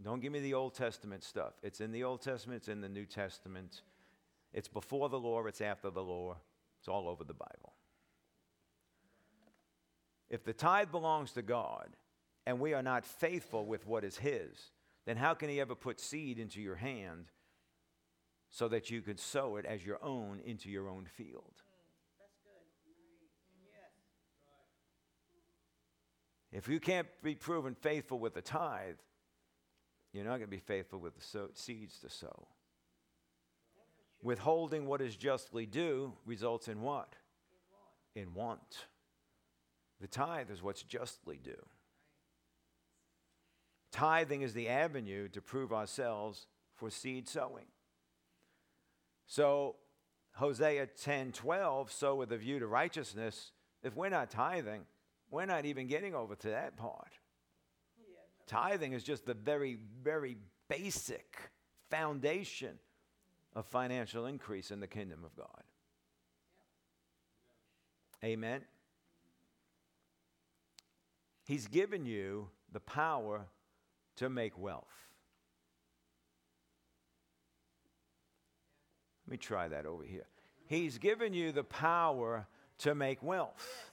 Don't give me the Old Testament stuff. It's in the Old Testament. It's in the New Testament. It's before the law. It's after the law. It's all over the Bible. If the tithe belongs to God and we are not faithful with what is his, then how can he ever put seed into your hand so that you could sow it as your own into your own field? If you can't be proven faithful with the tithe, you're not going to be faithful with the seeds to sow. Withholding what is justly due results in what? In want. The tithe is what's justly due. Tithing is the avenue to prove ourselves for seed sowing. So Hosea 10:12, sow with a view to righteousness. If we're not tithing, we're not even getting over to that part. Yeah. Tithing is just the very, very basic foundation of financial increase in the kingdom of God. Yeah. Amen. He's given you the power to make wealth. Let me try that over here. He's given you the power to make wealth.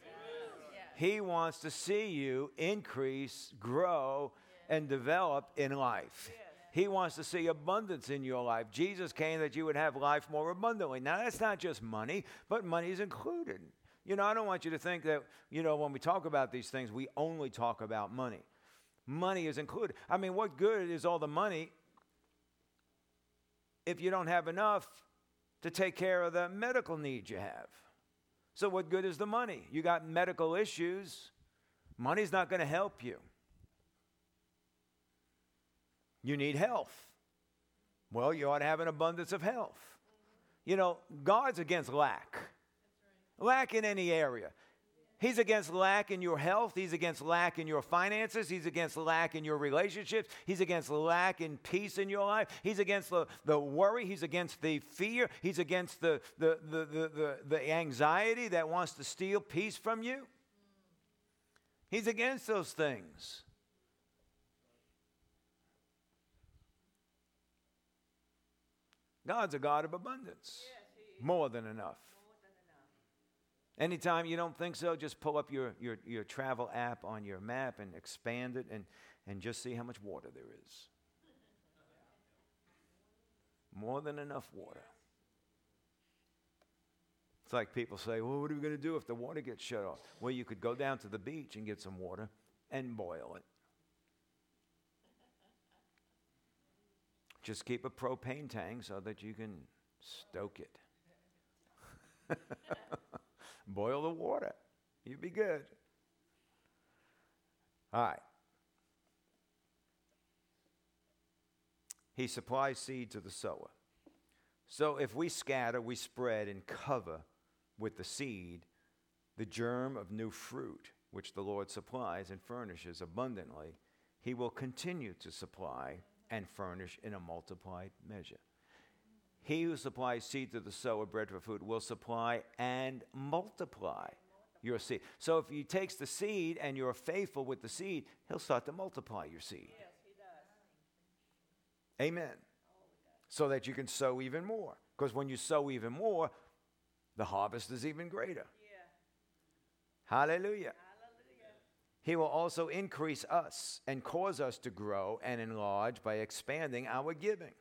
He wants to see you increase, grow, and develop in life. He wants to see abundance in your life. Jesus came that you would have life more abundantly. Now, that's not just money, but money is included. You know, I don't want you to think that, when we talk about these things, we only talk about money. Money is included. I mean, what good is all the money if you don't have enough to take care of the medical needs you have? So what good is the money? You got medical issues. Money's not going to help you. You need health. Well, you ought to have an abundance of health. God's against lack. Lack in any area. He's against lack in your health. He's against lack in your finances. He's against lack in your relationships. He's against lack in peace in your life. He's against the worry. He's against the fear. He's against the anxiety that wants to steal peace from you. He's against those things. God's a God of abundance. More than enough. Anytime you don't think so, just pull up your travel app on your map and expand it and just see how much water there is. More than enough water. It's like people say, well, what are we going to do if the water gets shut off? Well, you could go down to the beach and get some water and boil it. Just keep a propane tank so that you can stoke it. Boil the water. You'll be good. All right. He supplies seed to the sower. So if we scatter, we spread and cover with the seed the germ of new fruit, which the Lord supplies and furnishes abundantly. He will continue to supply and furnish in a multiplied measure. He who supplies seed to the sower, bread for food, will supply and multiply your seed. So if he takes the seed and you're faithful with the seed, he'll start to multiply your seed. Yes, he does. Amen. So that you can sow even more. Because when you sow even more, the harvest is even greater. Yeah. Hallelujah. He will also increase us and cause us to grow and enlarge by expanding our giving.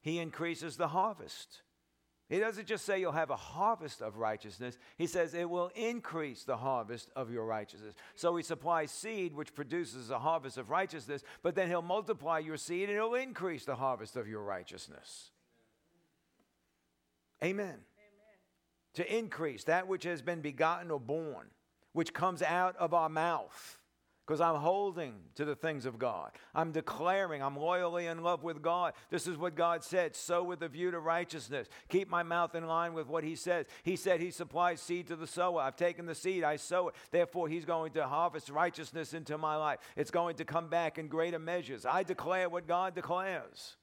He increases the harvest. He doesn't just say you'll have a harvest of righteousness. He says it will increase the harvest of your righteousness. So he supplies seed, which produces a harvest of righteousness, but then he'll multiply your seed and he'll increase the harvest of your righteousness. Amen. Amen. To increase that which has been begotten or born, which comes out of our mouth, because I'm holding to the things of God. I'm declaring I'm loyally in love with God. This is what God said, sow with a view to righteousness. Keep my mouth in line with what he says. He said he supplies seed to the sower. I've taken the seed, I sow it. Therefore, he's going to harvest righteousness into my life. It's going to come back in greater measures. I declare what God declares.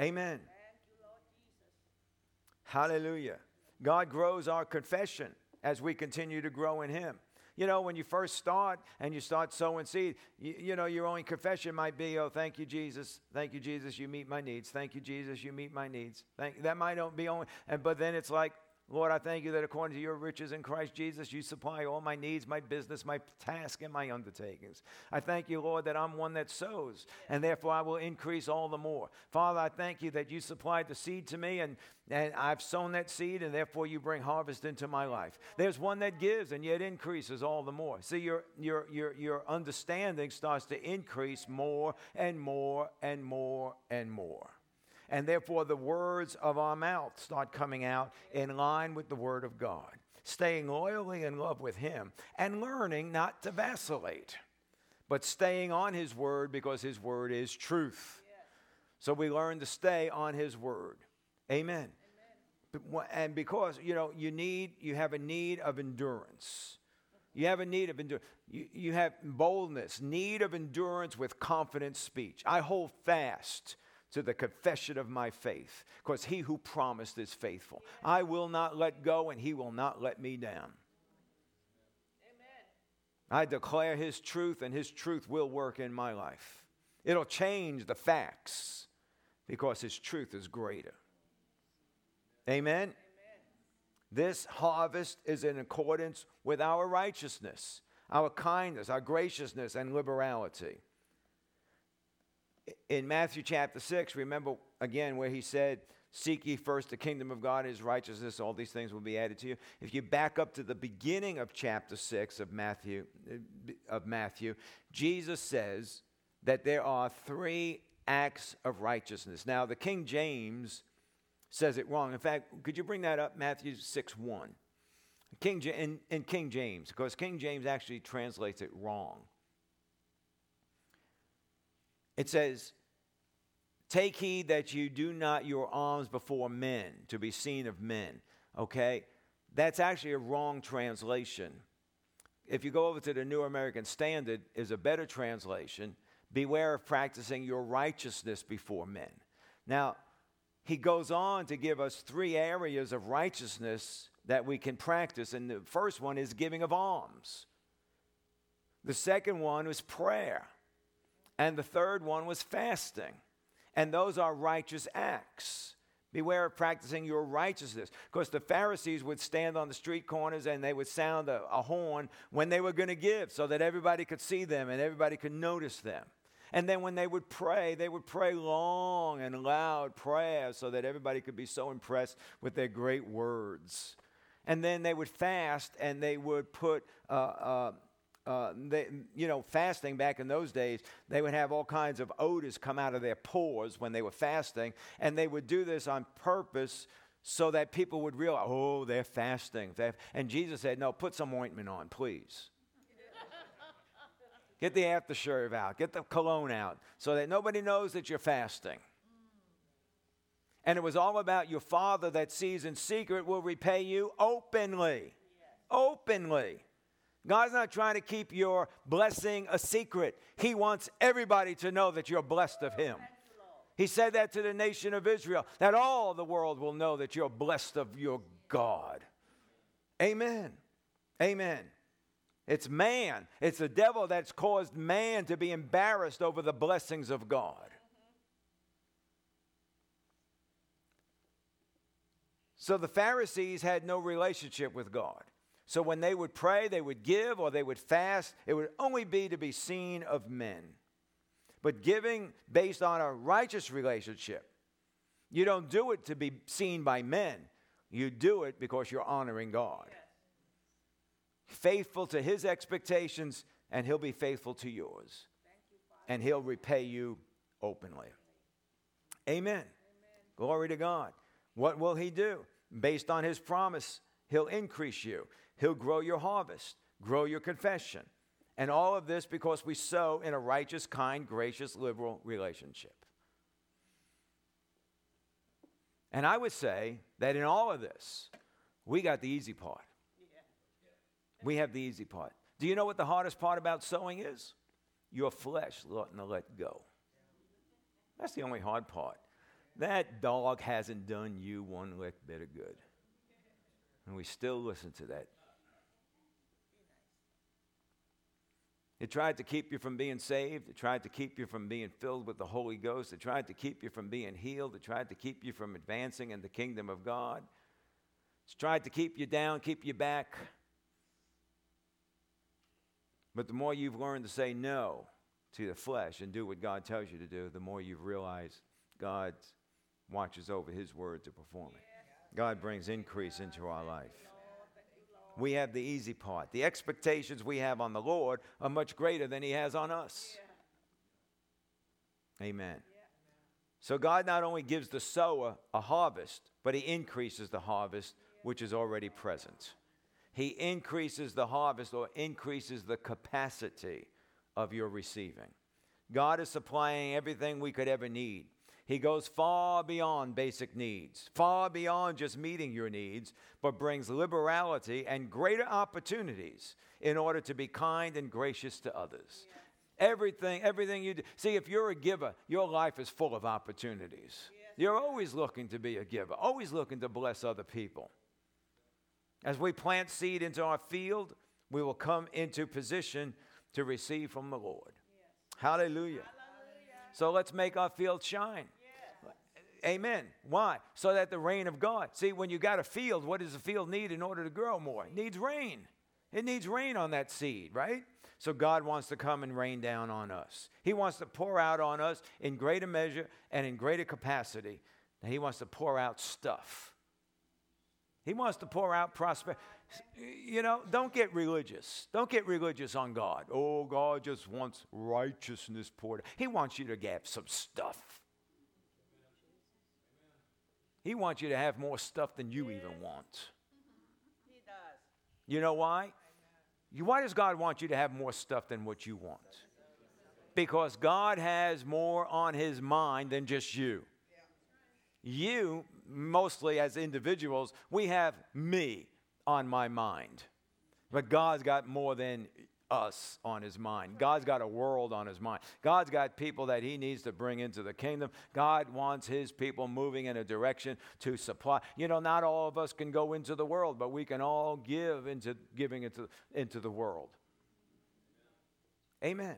Amen. Thank you, Lord Jesus. Hallelujah. God grows our confession as we continue to grow in him. You know, when you first start and you start sowing seed, you know, your only confession might be, oh, thank you, Jesus. Thank you, Jesus, you meet my needs. Thank you, Jesus, you meet my needs. That might not be only, but then it's like, Lord, I thank you that according to your riches in Christ Jesus, you supply all my needs, my business, my task, and my undertakings. I thank you, Lord, that I'm one that sows, and therefore I will increase all the more. Father, I thank you that you supplied the seed to me, and I've sown that seed, and therefore you bring harvest into my life. There's one that gives and yet increases all the more. See, your understanding starts to increase more and more and more and more. And therefore, the words of our mouth start coming out in line with the Word of God, staying loyally in love with him and learning not to vacillate, but staying on his Word because his Word is truth. Yes. So we learn to stay on his Word. Amen. Amen. And because, you know, you have a need of endurance. You have a need of endurance. You have boldness, need of endurance with confident speech. I hold fast to the confession of my faith, because he who promised is faithful. I will not let go, and he will not let me down. Amen. I declare his truth, and his truth will work in my life. It'll change the facts, because his truth is greater. Amen? Amen. This harvest is in accordance with our righteousness, our kindness, our graciousness, and liberality. In Matthew chapter 6, remember again where he said, seek ye first the kingdom of God and his righteousness, all these things will be added to you. If you back up to the beginning of chapter 6 of Matthew, Jesus says that there are three acts of righteousness. Now, the King James says it wrong. In fact, could you bring that up, Matthew 6:1? In King James, because King James actually translates it wrong. It says, take heed that you do not your alms before men, to be seen of men. Okay? That's actually a wrong translation. If you go over to the New American Standard, is a better translation. Beware of practicing your righteousness before men. Now, he goes on to give us three areas of righteousness that we can practice. And the first one is giving of alms. The second one is prayer. And the third one was fasting. And those are righteous acts. Beware of practicing your righteousness. Because the Pharisees would stand on the street corners and they would sound a horn when they were going to give, so that everybody could see them and everybody could notice them. And then when they would pray long and loud prayers so that everybody could be so impressed with their great words. And then they would fast and they would put fasting back in those days, they would have all kinds of odors come out of their pores when they were fasting, and they would do this on purpose so that people would realize, oh, they're fasting. And Jesus said, no, put some ointment on, please. Get the aftershave out. Get the cologne out so that nobody knows that you're fasting. And it was all about your Father that sees in secret will repay you openly. Openly. God's not trying to keep your blessing a secret. He wants everybody to know that you're blessed of him. He said that to the nation of Israel, that all the world will know that you're blessed of your God. Amen. Amen. It's man. It's the devil that's caused man to be embarrassed over the blessings of God. So the Pharisees had no relationship with God. So when they would pray, they would give, or they would fast, it would only be to be seen of men. But giving based on a righteous relationship, you don't do it to be seen by men. You do it because you're honoring God. Yes. Faithful to his expectations, and he'll be faithful to yours. And he'll repay you openly. Amen. Amen. Glory to God. What will he do? Based on his promise, he'll increase you. He'll grow your harvest, grow your confession. And all of this because we sow in a righteous, kind, gracious, liberal relationship. And I would say that in all of this, we got the easy part. We have the easy part. Do you know what the hardest part about sowing is? Your flesh letting to let go. That's the only hard part. That dog hasn't done you one lick bit of good. And we still listen to that. It tried to keep you from being saved. It tried to keep you from being filled with the Holy Ghost. It tried to keep you from being healed. It tried to keep you from advancing in the kingdom of God. It's tried to keep you down, keep you back. But the more you've learned to say no to the flesh and do what God tells you to do, the more you've realized God watches over his word to perform it. God brings increase into our life. We have the easy part. The expectations we have on the Lord are much greater than he has on us. Amen. So God not only gives the sower a harvest, but he increases the harvest which is already present. He increases the harvest, or increases the capacity of your receiving. God is supplying everything we could ever need. He goes far beyond basic needs, far beyond just meeting your needs, but brings liberality and greater opportunities in order to be kind and gracious to others. Everything you do. See, if you're a giver, your life is full of opportunities. You're always looking to be a giver, always looking to bless other people. As we plant seed into our field, we will come into position to receive from the Lord. Yes. Hallelujah. Hallelujah. So let's make our field shine. Yes. Amen. Why? So that the rain of God. See, when you got a field, what does the field need in order to grow more? It needs rain. It needs rain on that seed, right? So God wants to come and rain down on us. He wants to pour out on us in greater measure and in greater capacity. And he wants to pour out stuff. He wants to pour out prosperity. You know, don't get religious. Don't get religious on God. Oh, God just wants righteousness poured out. He wants you to get some stuff. He wants you to have more stuff than you even want. He does. You know why? Why does God want you to have more stuff than what you want? Because God has more on his mind than just you. You, mostly as individuals, we have me on my mind. But God's got more than us on his mind. God's got a world on his mind. God's got people that he needs to bring into the kingdom. God wants his people moving in a direction to supply. You know, not all of us can go into the world, but we can all give into giving into the world. Amen.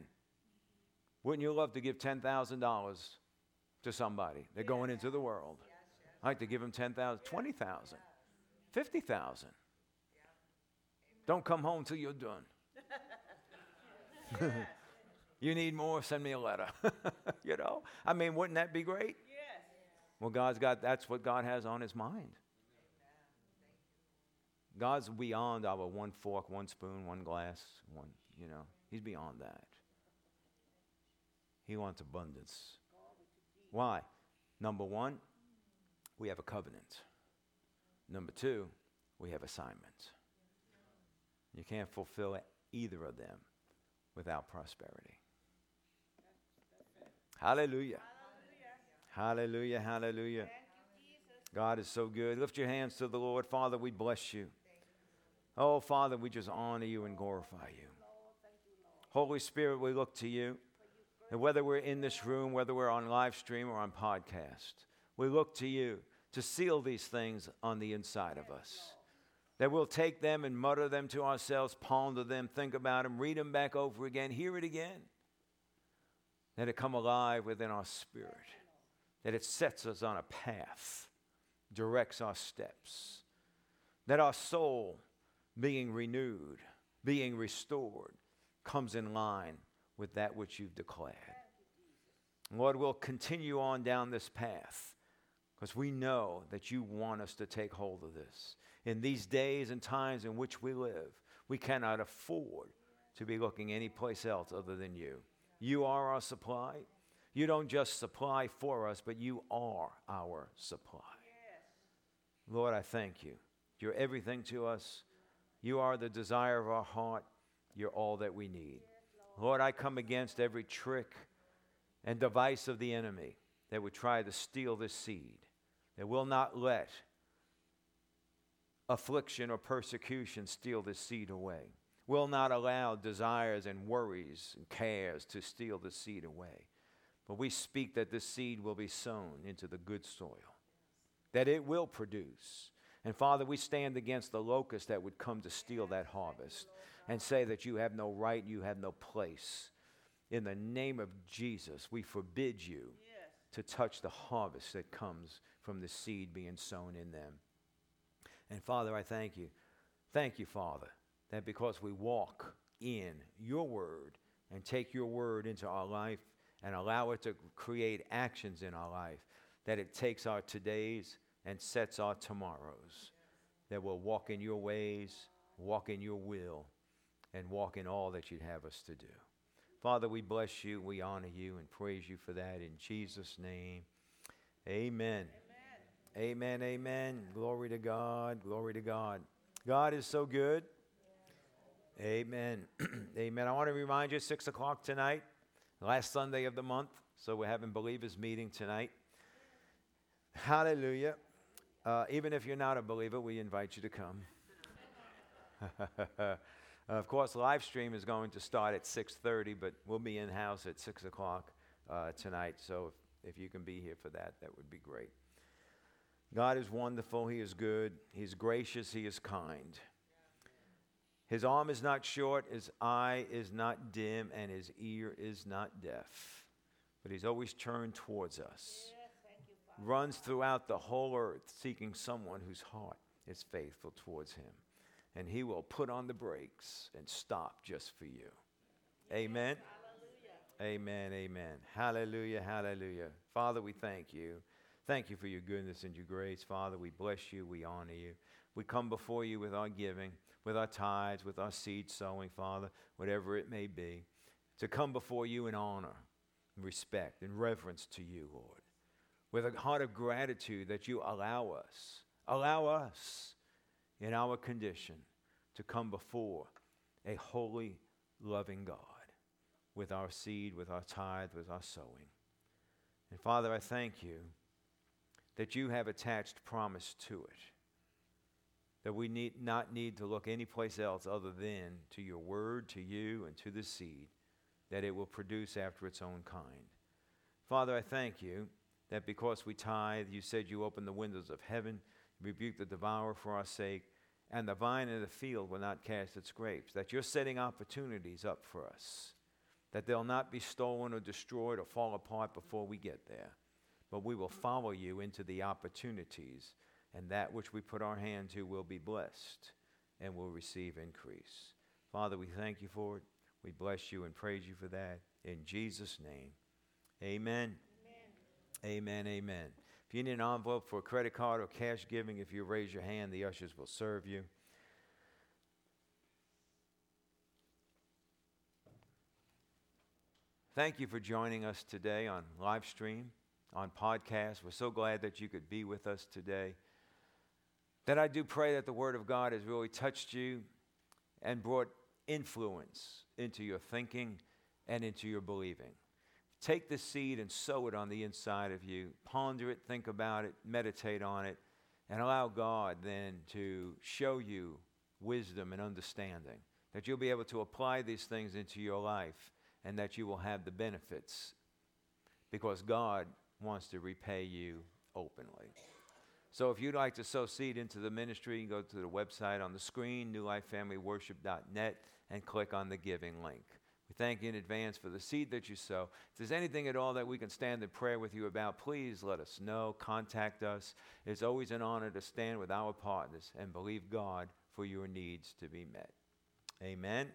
Wouldn't you love to give $10,000 to somebody? They're going into the world. I'd like to give them $10,000, $20,000, $50,000. Don't come home till you're done. You need more? Send me a letter. You know? I mean, wouldn't that be great? Well, that's what God has on his mind. God's beyond our one fork, one spoon, one glass, one, you know. He's beyond that. He wants abundance. Why? Number one, we have a covenant. Number two, we have assignments. You can't fulfill either of them without prosperity. Hallelujah. Hallelujah, hallelujah. Hallelujah. God is so good. Lift your hands to the Lord. Father, we bless you. Oh, Father, we just honor you and glorify you. Holy Spirit, we look to you. And whether we're in this room, whether we're on live stream or on podcast, we look to you to seal these things on the inside of us. That we'll take them and mutter them to ourselves, ponder them, think about them, read them back over again, hear it again. That it come alive within our spirit. That it sets us on a path, directs our steps. That our soul being renewed, being restored, comes in line with that which you've declared. Lord, we'll continue on down this path because we know that you want us to take hold of this. In these days and times in which we live, we cannot afford to be looking any place else other than you. You are our supply. You don't just supply for us, but you are our supply. Yes. Lord, I thank you. You're everything to us. You are the desire of our heart. You're all that we need. Lord, I come against every trick and device of the enemy that would try to steal this seed, that will not let affliction or persecution steal this seed away, will not allow desires and worries and cares to steal the seed away. But we speak that this seed will be sown into the good soil, that it will produce. And Father, we stand against the locust that would come to steal that harvest and say that you have no right, you have no place. In the name of Jesus, we forbid you to touch the harvest that comes from the seed being sown in them. And Father, I thank you. Thank you, Father, that because we walk in your word and take your word into our life and allow it to create actions in our life, that it takes our todays and sets our tomorrows, that we'll walk in your ways, walk in your will, and walk in all that you'd have us to do. Father, we bless you, we honor you, and praise you for that in Jesus' name. Amen. Amen, amen. Amen. Glory to God, glory to God. God is so good. Amen. Amen. I want to remind you, 6 o'clock tonight, last Sunday of the month, so we're having believers meeting tonight. Hallelujah. Even if you're not a believer, we invite you to come. Of course, live stream is going to start at 6:30, but we'll be in-house at 6 o'clock tonight, so if you can be here for that, that would be great. God is wonderful. He is good. He's gracious. He is kind. His arm is not short, his eye is not dim, and his ear is not deaf. But he's always turned towards us. Yes, thank you, Father. Runs throughout the whole earth seeking someone whose heart is faithful towards him. And he will put on the brakes and stop just for you. Yes, amen. Hallelujah. Amen, amen. Hallelujah, hallelujah. Father, we thank you. Thank you for your goodness and your grace. Father, we bless you. We honor you. We come before you with our giving, with our tithes, with our seed sowing, Father, whatever it may be, to come before you in honor, and respect, and reverence to you, Lord, with a heart of gratitude that you allow us in our condition to come before a holy, loving God with our seed, with our tithe, with our sowing. And Father, I thank you that you have attached promise to it, that we need not to look anyplace else other than to your word, to you, and to the seed, that it will produce after its own kind. Father, I thank you that because we tithe, you said you opened the windows of heaven, rebuked the devourer for our sake, and the vine in the field will not cast its grapes, that you're setting opportunities up for us, that they'll not be stolen or destroyed or fall apart before we get there, but we will follow you into the opportunities, and that which we put our hand to will be blessed and will receive increase. Father, we thank you for it. We bless you and praise you for that. In Jesus' name, amen. Amen, amen. Amen. If you need an envelope for a credit card or cash giving, if you raise your hand, the ushers will serve you. Thank you for joining us today on live stream, on podcast. We're so glad that you could be with us today. That I do pray that the Word of God has really touched you and brought influence into your thinking and into your believing. Take the seed and sow it on the inside of you. Ponder it, think about it, meditate on it, and allow God then to show you wisdom and understanding, that you'll be able to apply these things into your life and that you will have the benefits because God wants to repay you openly. So if you'd like to sow seed into the ministry, you can go to the website on the screen, newlifefamilyworship.net, and click on the giving link. We thank you in advance for the seed that you sow. If there's anything at all that we can stand in prayer with you about, please let us know. Contact us. It's always an honor to stand with our partners and believe God for your needs to be met. Amen.